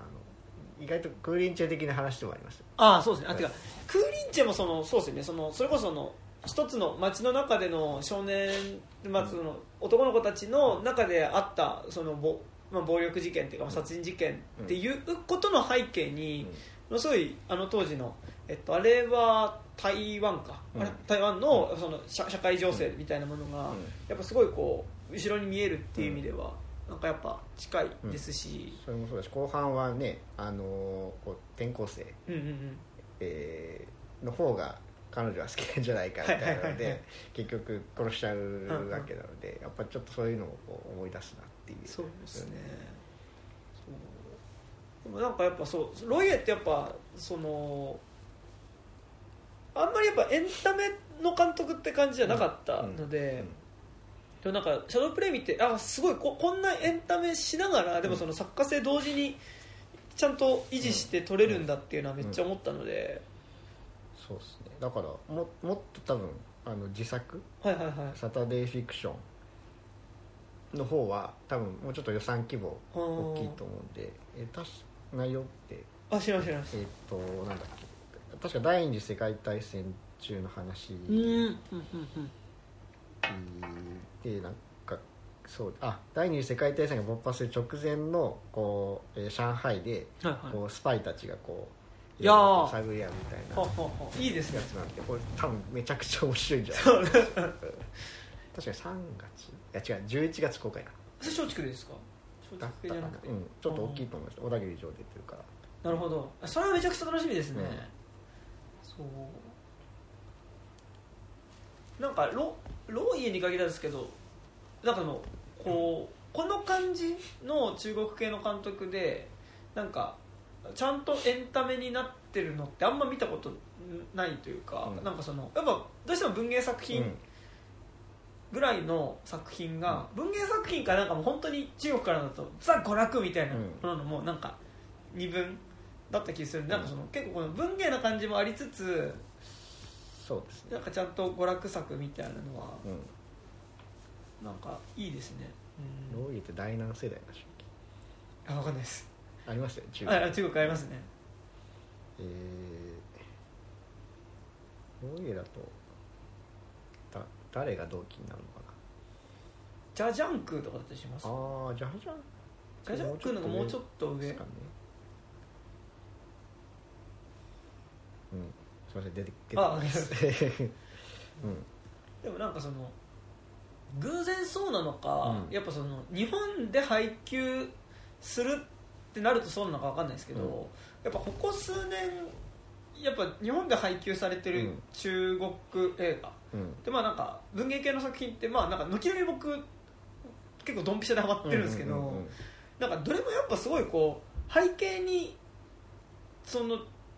あの意外とクーリンチェ的な話でもありました。ああそうですね、あ、はい、てかクーリンチェもそのそうですね、そのそれこその一つの街の中での少年、まあ、その男の子たちの中であったその 暴,、まあ、暴力事件というか殺人事件っていうことの背景に、うん、すごいあの当時の、えっと、あれは台湾か、うん、あれ台湾 の, その 社, 社会情勢みたいなものが、うん、やっぱすごいこう後ろに見えるっていう意味では、うん、なんかやっぱ近いですし、うん、それもそうだし後半はね、あのー、こう転校生、うんうんうん、えー、の方が彼女は好きなんじゃないかみたいなので、はいはいはいはい、結局殺しちゃうわけなので、うんうん、やっぱちょっとそういうのを思い出すなっていう。そうですね。そうでもなんかやっぱそうロイエってやっぱそのあんまりやっぱエンタメの監督って感じじゃなかったので、うんうんうん、でもなんかシャドープレイ見てあすごい こ, こんなエンタメしながらでもその作家性同時にちゃんと維持して撮れるんだっていうのはめっちゃ思ったので。うんうんうん、そうですね、だから も, もっと多分あの自作、はいはいはい、サタデーフィクションの方は多分もうちょっと予算規模大きいと思うんで、え確か内容ってあ知らん知らん、えー、っとなんだっけ確か第二次世界大戦中の話、うんうんうん、でなんかそうあ第二次世界大戦が勃発する直前のこう、えー、上海で、はいはい、こうスパイたちがこういや探り合うみたいなはははいいですねやつなんでこれ多分めちゃくちゃ面白いんじゃないですか確かにさんがついや違うじゅういちがつ公開なそれ松竹ですか松竹じゃなくて、うん、ちょっと大きいと思います小田切城出てるからなるほどそれはめちゃくちゃ楽しみですね、うん、そうなんかロロイエに限らずですけどなんかのこう、うん、この感じの中国系の監督でなんかちゃんとエンタメになってるのってあんま見たことないというか、うん、なんかそのやっぱどうしても文芸作品ぐらいの作品が、うん、文芸作品かなんかもう本当に中国からだとザ娯楽みたいなものもなんか二分だった気がするんで、うん、なんかその結構この文芸な感じもありつつそうですねなんかちゃんと娯楽作みたいなのは、うん、なんかいいですね、うん、ローイって第何世代なんでしょうか分かんないですありますよ中国あ中国ありますねえー、どういうだとだ誰が同期になるのかなジャジャンクとかだったりします。ああジャジャンジャジャンクのがもうちょっと上ですかね。うんすいません出てきてうんでもなんかその偶然そうなのか、うん、やっぱその日本で配給するってなるとそうなのか分かんないですけど、うん、やっぱここ数年やっぱ日本で配給されてる中国映画、うん、でまあなんか文芸系の作品ってまあなんか軒並み僕結構ドンピシャでハマってるんですけど、うんうんうんうん、なんかどれもやっぱすごいこう背景にその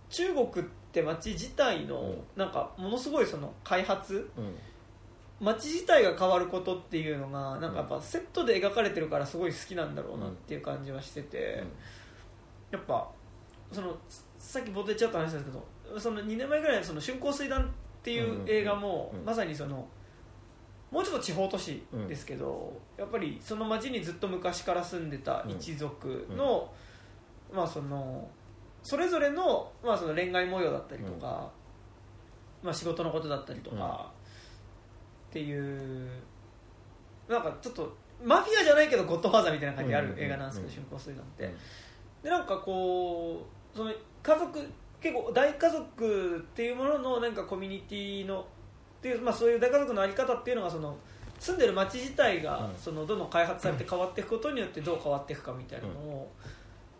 中国って街自体のなんかものすごいその開発、うんうん街自体が変わることっていうのがなんかやっぱセットで描かれてるからすごい好きなんだろうなっていう感じはしてて、やっぱそのさっきボテちゃった話ですけどそのにねんまえぐらいのその春光水団っていう映画もまさにそのもうちょっと地方都市ですけどやっぱりその街にずっと昔から住んでた一族のまあそのそれぞれのまあその恋愛模様だったりとかまあ仕事のことだったりとかっていうなんかちょっとマフィアじゃないけどゴッドファーザーみたいな感じある映画なんですけど、うんうんうん、春光水団って、うん、でなんかこうその家族結構大家族っていうもののなんかコミュニティのっていう、まあ、そういう大家族の在り方っていうのがその住んでる町自体がそのどんどん開発されて変わっていくことによってどう変わっていくかみたいなのを、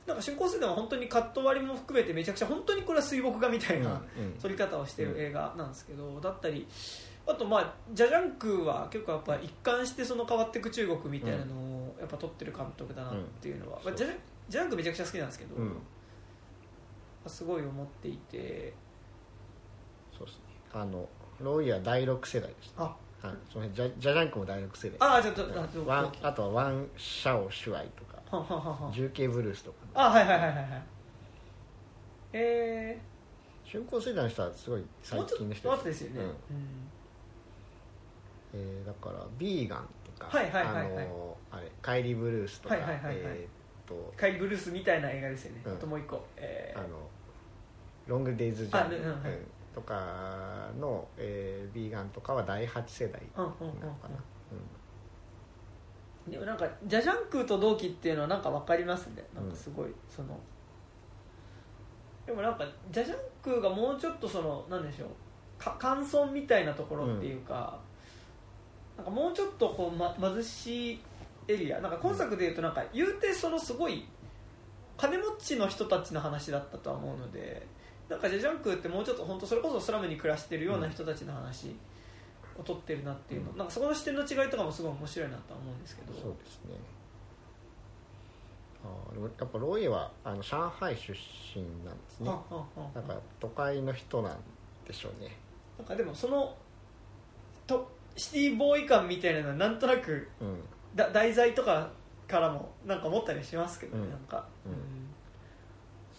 なんか新興水田は本当にカット割りも含めてめちゃくちゃ本当にこれは水墨画みたいな撮り方をしている映画なんですけど、だったりあとまあジャジャンクは結構やっぱ一貫してその変わっていく中国みたいなのをやっぱ撮ってる監督だなっていうのは、まあ、ジャジャンクめちゃくちゃ好きなんですけど、すごい思っていて、そうですね、あのロイヤーだいろく世代ですね。あはい、そのジャジャンクもだいろく世代、あちょっと、はい、あとはワン・シャオ・シュアイとかははは重慶ブルースとか、あはいはいはいはい、えー、春光世代の人はすごい最近の人ですよね、うんうん、えー、だからビーガンとか、はいはいはいはい、あのあれカイリー・ブルースとか、はいはいはいはい、えー、とカイリー・ブルースみたいな映画ですよね、うん、あともう一個、えー、あのロング・デイズ・ジャーニー、うんはいとかの、えー、ビーガンとかはだいはち世代なのかな、うん、でもなんかジャジャンクと同期っていうのはなんか分かりますね、なんかすごい、うん、そのでもなんかジャジャンクがもうちょっとそのなんでしょうか、乾燥みたいなところっていうか、うん、なんかもうちょっとこう、ま、貧しいエリアなんか今作でいうとなんか言うてそのすごい金持ちの人たちの話だったとは思うので、なんかジャジャンクってもうちょっと本当それこそスラムに暮らしてるような人たちの話を撮ってるなっていうの、うん、なんかそこの視点の違いとかもすごい面白いなとは思うんですけど、そうですね、あでもやっぱロイエはあの上海出身なんですね、はははなんか都会の人なんでしょうね、なんかでもそのとシティボーイ感みたいなのはなんとなく、うん、だ題材とかからもなんか思ったりしますけどね、うん、なんか、うんうん、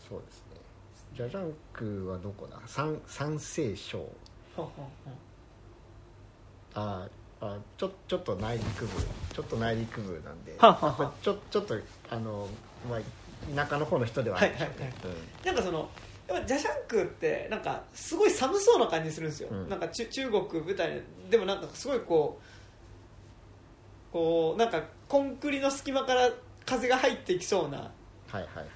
そうですね、ジャジャンクはどこだ、三聖省、ああちょ、ちょっと内陸部ちょっと内陸部なんでちょ、ちょっとあの、まあ、田舎の方の人ではあるんでしょうね、はいはいはい、うん、なんかそのやっぱジャジャンクってなんかすごい寒そうな感じするんですよ、うん、なんか中国舞台でもなんかすごいこうこうなんかコンクリの隙間から風が入ってきそうな、はいはいはいはい、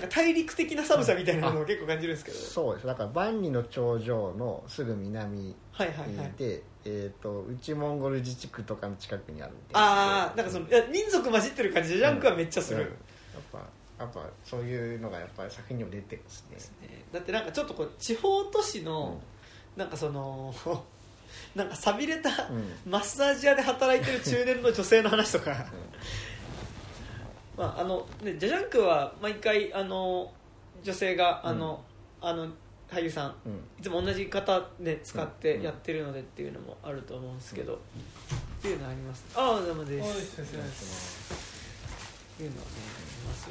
なんか大陸的な寒さみたいなのを結構感じるんですけど、そうです、だから万里の長城のすぐ南にいて、はいはいはい、えー、と内モンゴル自治区とかの近くにあるみたいな、あなんかその、うん、民族混じってる感じでジャンクはめっちゃする、うんうん、やっぱやっぱそういうのがやっぱり作品にも出てるんですね、ですね、だってなんかちょっとこう地方都市の、うん、なんかそのなんか寂れた、うん、マッサージ屋で働いてる中年の女性の話とか、うんまああのね、ジャジャンクは毎回あの女性があの、うん、あの俳優さん、うん、いつも同じ方で使ってやってるのでっていうのもあると思うんですけど、うん、っていうのあります、ね、ああおはようございます、っていうのはねあります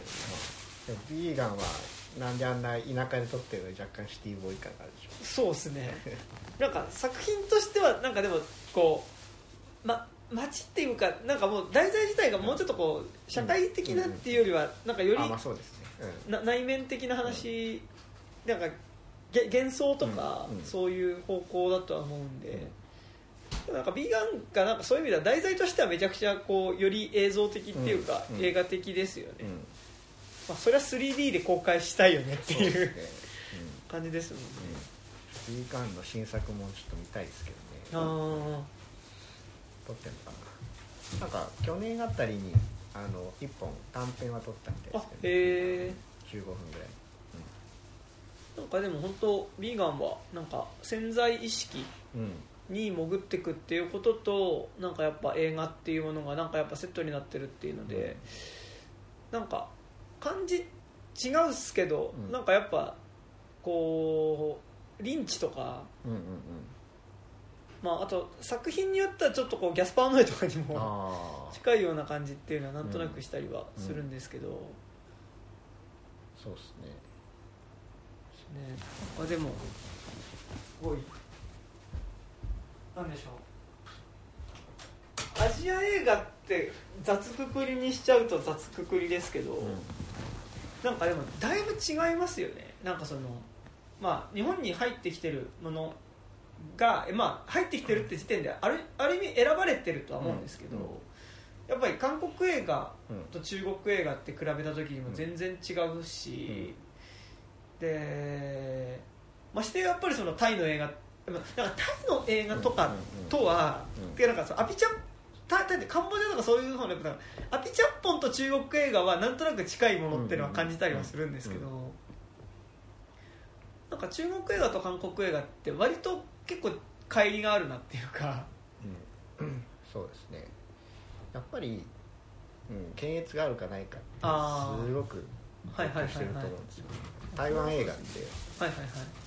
よね、ビーガンはなんであんな田舎で撮ってるのに若干シティボーイ感があるでしょう、そうですねなんか作品としてはなんかでもこうま街っていうかなんかもう題材自体がもうちょっとこう社会的なっていうよりはなんかより内面的な話、なんか幻想とかそういう方向だとは思うんで、なんかビーガンがなんかそういう意味では題材としてはめちゃくちゃこうより映像的っていうか映画的ですよね、まあそれは スリーディー で公開したいよねっていう感じですもんね、ビーガンの新作もちょっと見たいですけどね、あ撮ってるのかな、なんか去年あたりにあのいっぽん短編は撮ったみたいですけど、へえじゅうごふんぐらい、うん、なんかでも本当ビーガンはなんか潜在意識に潜ってくっていうことと、うん、なんかやっぱ映画っていうものがなんかやっぱセットになってるっていうので、うん、なんか感じ違うっすけど、うん、なんかやっぱこうリンチとか、うんうんうん、まあ、あと作品によってはちょっとこうギャスパーノイとかにも近いような感じっていうのはなんとなくしたりはするんですけど、うんうん、そうですね、ね、なんかでもすごいなんでしょう、アジア映画って雑くくりにしちゃうと雑くくりですけど、うん、なんかでもだいぶ違いますよね、なんかそのまあ日本に入ってきてるものが、まあ、入ってきてるって時点である、ある意味選ばれてるとは思うんですけど、うんうん、やっぱり韓国映画と中国映画って比べた時にも全然違うし、うんうん、でましてやっぱりそのタイの映画、なんかタイの映画とかとは、うんうんうん、っていうなんかそのアピちゃんっだってカンボジアとかそういう方のやっぱアピチャッポンと中国映画はなんとなく近いものっていうのは感じたりはするんですけど、なんか中国映画と韓国映画って割と結構乖離があるなっていうか、うんうん、そうですね、やっぱり、うん、検閲があるかないかってすごく影響してると思うんですよ。台湾映画って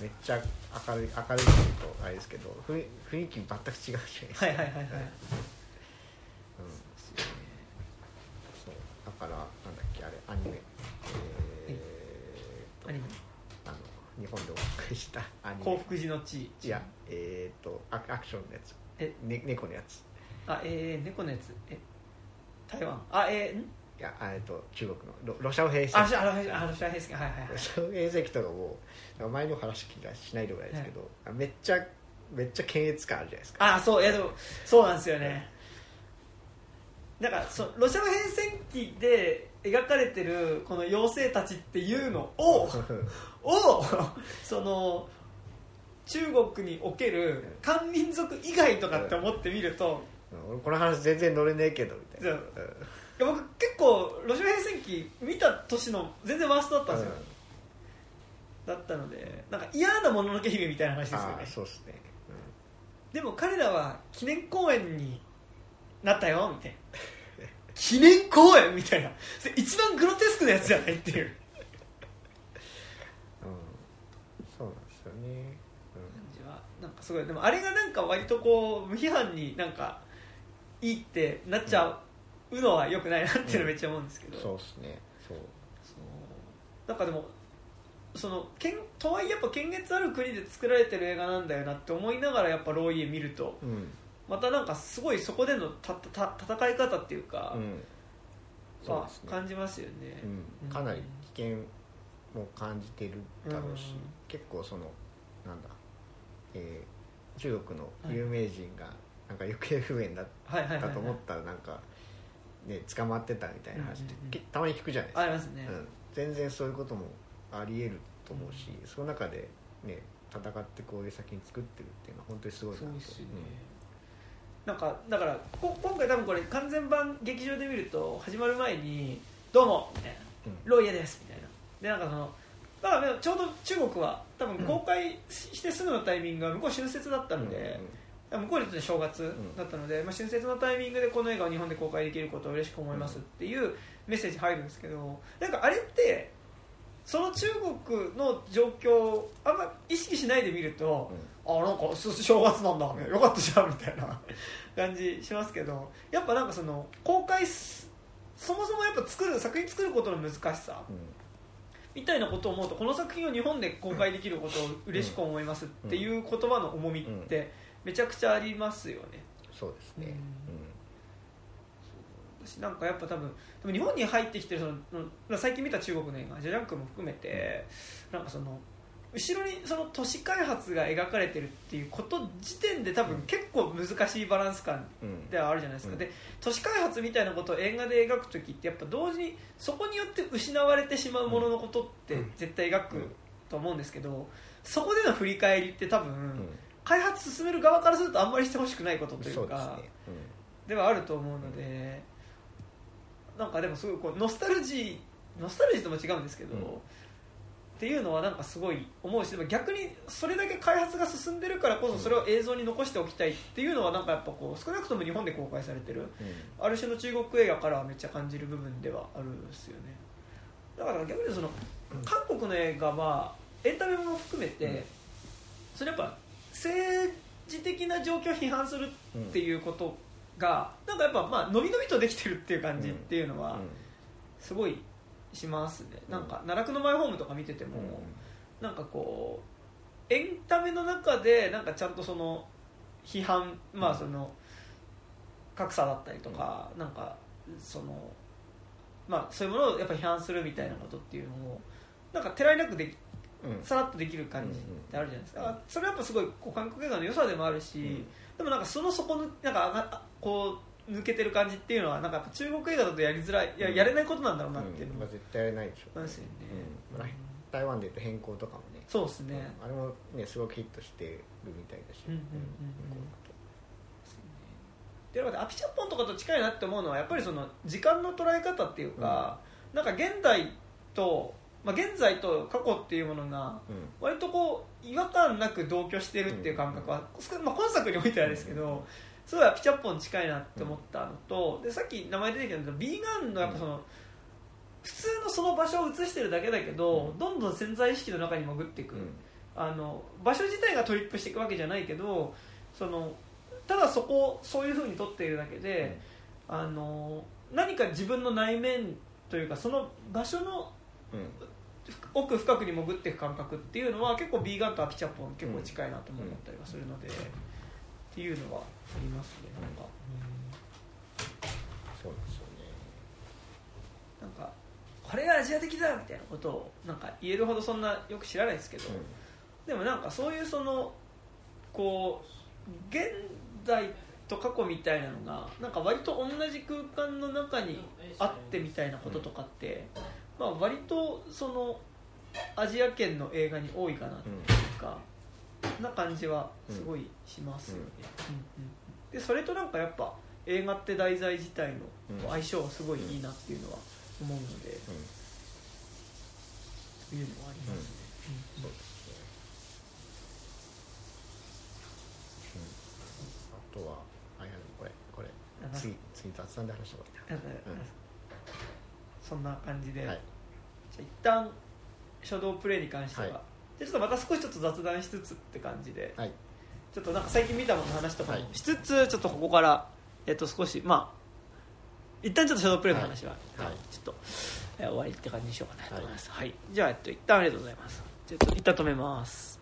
めっちゃ明るい明るいとあれですけど、雰囲気全く違うじゃないですか。はいはいはいはい。そうだからなんだっけあれアニメ、えー、とアニメあの日本でお送りしたアニメ。幸福寺の地。いやえっ、ー、と ア, アクションのやつ。え、ね、猫のやつ。あえー、猫のやつ。え台湾あえー、ん。いやえっと中国の ロ, ロシア兵石あロシア兵石はいはいはいロシア兵石とかもう前の話聞いたしないでもないですけど、はい、めっちゃめっちゃ検閲感あるじゃないですか。ああそういやでもそうなんですよね。だからそロシア兵石で描かれてるこの妖精たちっていうのををその中国における漢民族以外とかって思ってみると、うん、俺この話全然乗れねえけどみたいな。僕結構ロシア変遷期見た年の全然ワーストだったんですよ、うん、だったのでなんか嫌なもののけ姫みたいな話ですよね。あそうですね、うん、でも彼らは記念公演になったよみたいな記念公演みたいなそれ一番グロテスクなやつじゃないっていう、うん、そうなんですよね、うん、感じはなんかすごい。でもあれがなんか割とこう無批判になんかいいってなっちゃう、うんうのは良くないなっていうのめっちゃ思うんですけど、うん、そうですね。そうそうなんかでもそのけんとはいえやっぱ検閲ある国で作られてる映画なんだよなって思いながらやっぱローイエ見ると、うん、またなんかすごいそこでのたた戦い方っていうか、うんそうですね、感じますよね、うん、かなり危険も感じてるだろうし、うん、結構そのなんだ、えー、中国の有名人がなんか行方不明になったと思ったらなんかね、捕まってたみたいな話って、うんうんうん、たまに聞くじゃないですか。ありますね、うん、全然そういうこともあり得ると思うし、うん、その中で、ね、戦ってこういう作品作ってるっていうのは本当にすごいなと思う。そうですね、うん、なんかだからこ今回多分これ完全版劇場で見ると始まる前にどうもみたいな、うん、ロイエですみたいなでなんかそのだからちょうど中国は多分公開してすぐのタイミングが向こう春節だったので、うんうんうん向こうで正月だったので、うんまあ、春節のタイミングでこの映画を日本で公開できることを嬉しく思いますっていうメッセージ入るんですけど、なんかあれってその中国の状況をあんま意識しないで見ると、うん、あなんか正月なんだよかったじゃんみたいな感じしますけど、やっぱなんかその公開そもそもやっぱ作る作品作ることの難しさ、うん、みたいなことを思うとこの作品を日本で公開できることを嬉しく思いますっていう言葉の重みって、うんうんめちゃくちゃありますよね。そうですね、うん、私なんかやっぱ多分でも日本に入ってきてるその最近見た中国の映画ジャジャンクも含めてなんかその後ろにその都市開発が描かれてるっていうこと時点で多分結構難しいバランス感ではあるじゃないですか、うんうん、で都市開発みたいなことを映画で描くときってやっぱ同時にそこによって失われてしまうもののことって絶対描くと思うんですけど、そこでの振り返りって多分、うん開発進める側からするとあんまりしてほしくないことというか で,、ねうん、ではあると思うので、うん、なんかでもすごいこうノスタルジーノスタルジーとも違うんですけど、うん、っていうのはなんかすごい思うし、でも逆にそれだけ開発が進んでるからこそそれを映像に残しておきたいっていうのはなんかやっぱこう少なくとも日本で公開されてる、うん、ある種の中国映画からはめっちゃ感じる部分ではあるんですよね。だから逆にその韓国の映画はエンタメも含めて、うん、それやっぱ政治的な状況を批判するっていうことが、うん、なんかやっぱまあのびのびとできてるっていう感じっていうのはすごいしますね、うん、なんか奈落のマイホームとか見てても、うん、なんかこうエンタメの中でなんかちゃんとその批判、まあその格差だったりとか、うん、なんかそのまあそういうものをやっぱ批判するみたいなことっていうのをなんかてらいなくできうん、さらっとできる感じってあるじゃないですか、うんうん、それはやっぱすごいこう韓国映画の良さでもあるし、うん、でもなんかその底のなんかこう抜けてる感じっていうのはなんかやっぱ中国映画だとやりづらい、うん、いや、やれないことなんだろうなっていうの、うんまあ、絶対やれないでしょうね、うんまあ、台湾でいうと変更とかもねそうですね、うん、あれもねすごくヒットしてるみたいだし、うんうんうんうん、向こうだと、でアピチャポンとかと近いなって思うのはやっぱりその時間の捉え方っていうか、うん、なんか現代と、まあ、現在と過去っていうものが割とこう違和感なく同居してるっていう感覚は、うんまあ、今作においてはですけど、うん、すごいアピチャポン近いなって思ったのと、でさっき名前出てきたのとビーガンのやっぱその、うん普通のその場所を映してるだけだけど、うん、どんどん潜在意識の中に潜っていく、うん、あの場所自体がトリップしていくわけじゃないけど、そのただそこをそういう風に撮っているだけで、うん、あの何か自分の内面というかその場所の、うん、奥深くに潜っていく感覚っていうのは結構ビーガンとアピチャポン結構近いなと思ったりはするので、うん、っていうのはありますね。なんか、うん、そうですよね。なんかこれがアジア的だみたいなことをなんか言えるほどそんなよく知らないですけど、うん、でもなんかそういうそのこう現代と過去みたいなのがなんか割と同じ空間の中にあってみたいなこととかって、うんまあ、割とそのアジア圏の映画に多いかなっていうか、うん、な感じはすごいしますよね、うんうんうん、でそれとなんかやっぱ映画って題材自体の相性がすごいいいなっていうのは思うので、うん、いうのもありますね。うん、そうですね、うん、あとはあやのこれこれ次次雑談で話してもらいたい、うん。そんな感じで、はい、じゃ一旦書道プレイに関しては、はい、じゃちょっとまた少しちょっと雑談しつつって感じで、はい、ちょっとなんか最近見たものの話とかもしつつ、はい、ちょっとここからえっと少しまあ。一旦ちょっとシャドープレイの話は、はいはい、ちょっと、えー、終わりって感じにしようかなと思います。はい、はい、じゃあ、えっと、一旦ありがとうございます。ちょっと一旦止めます。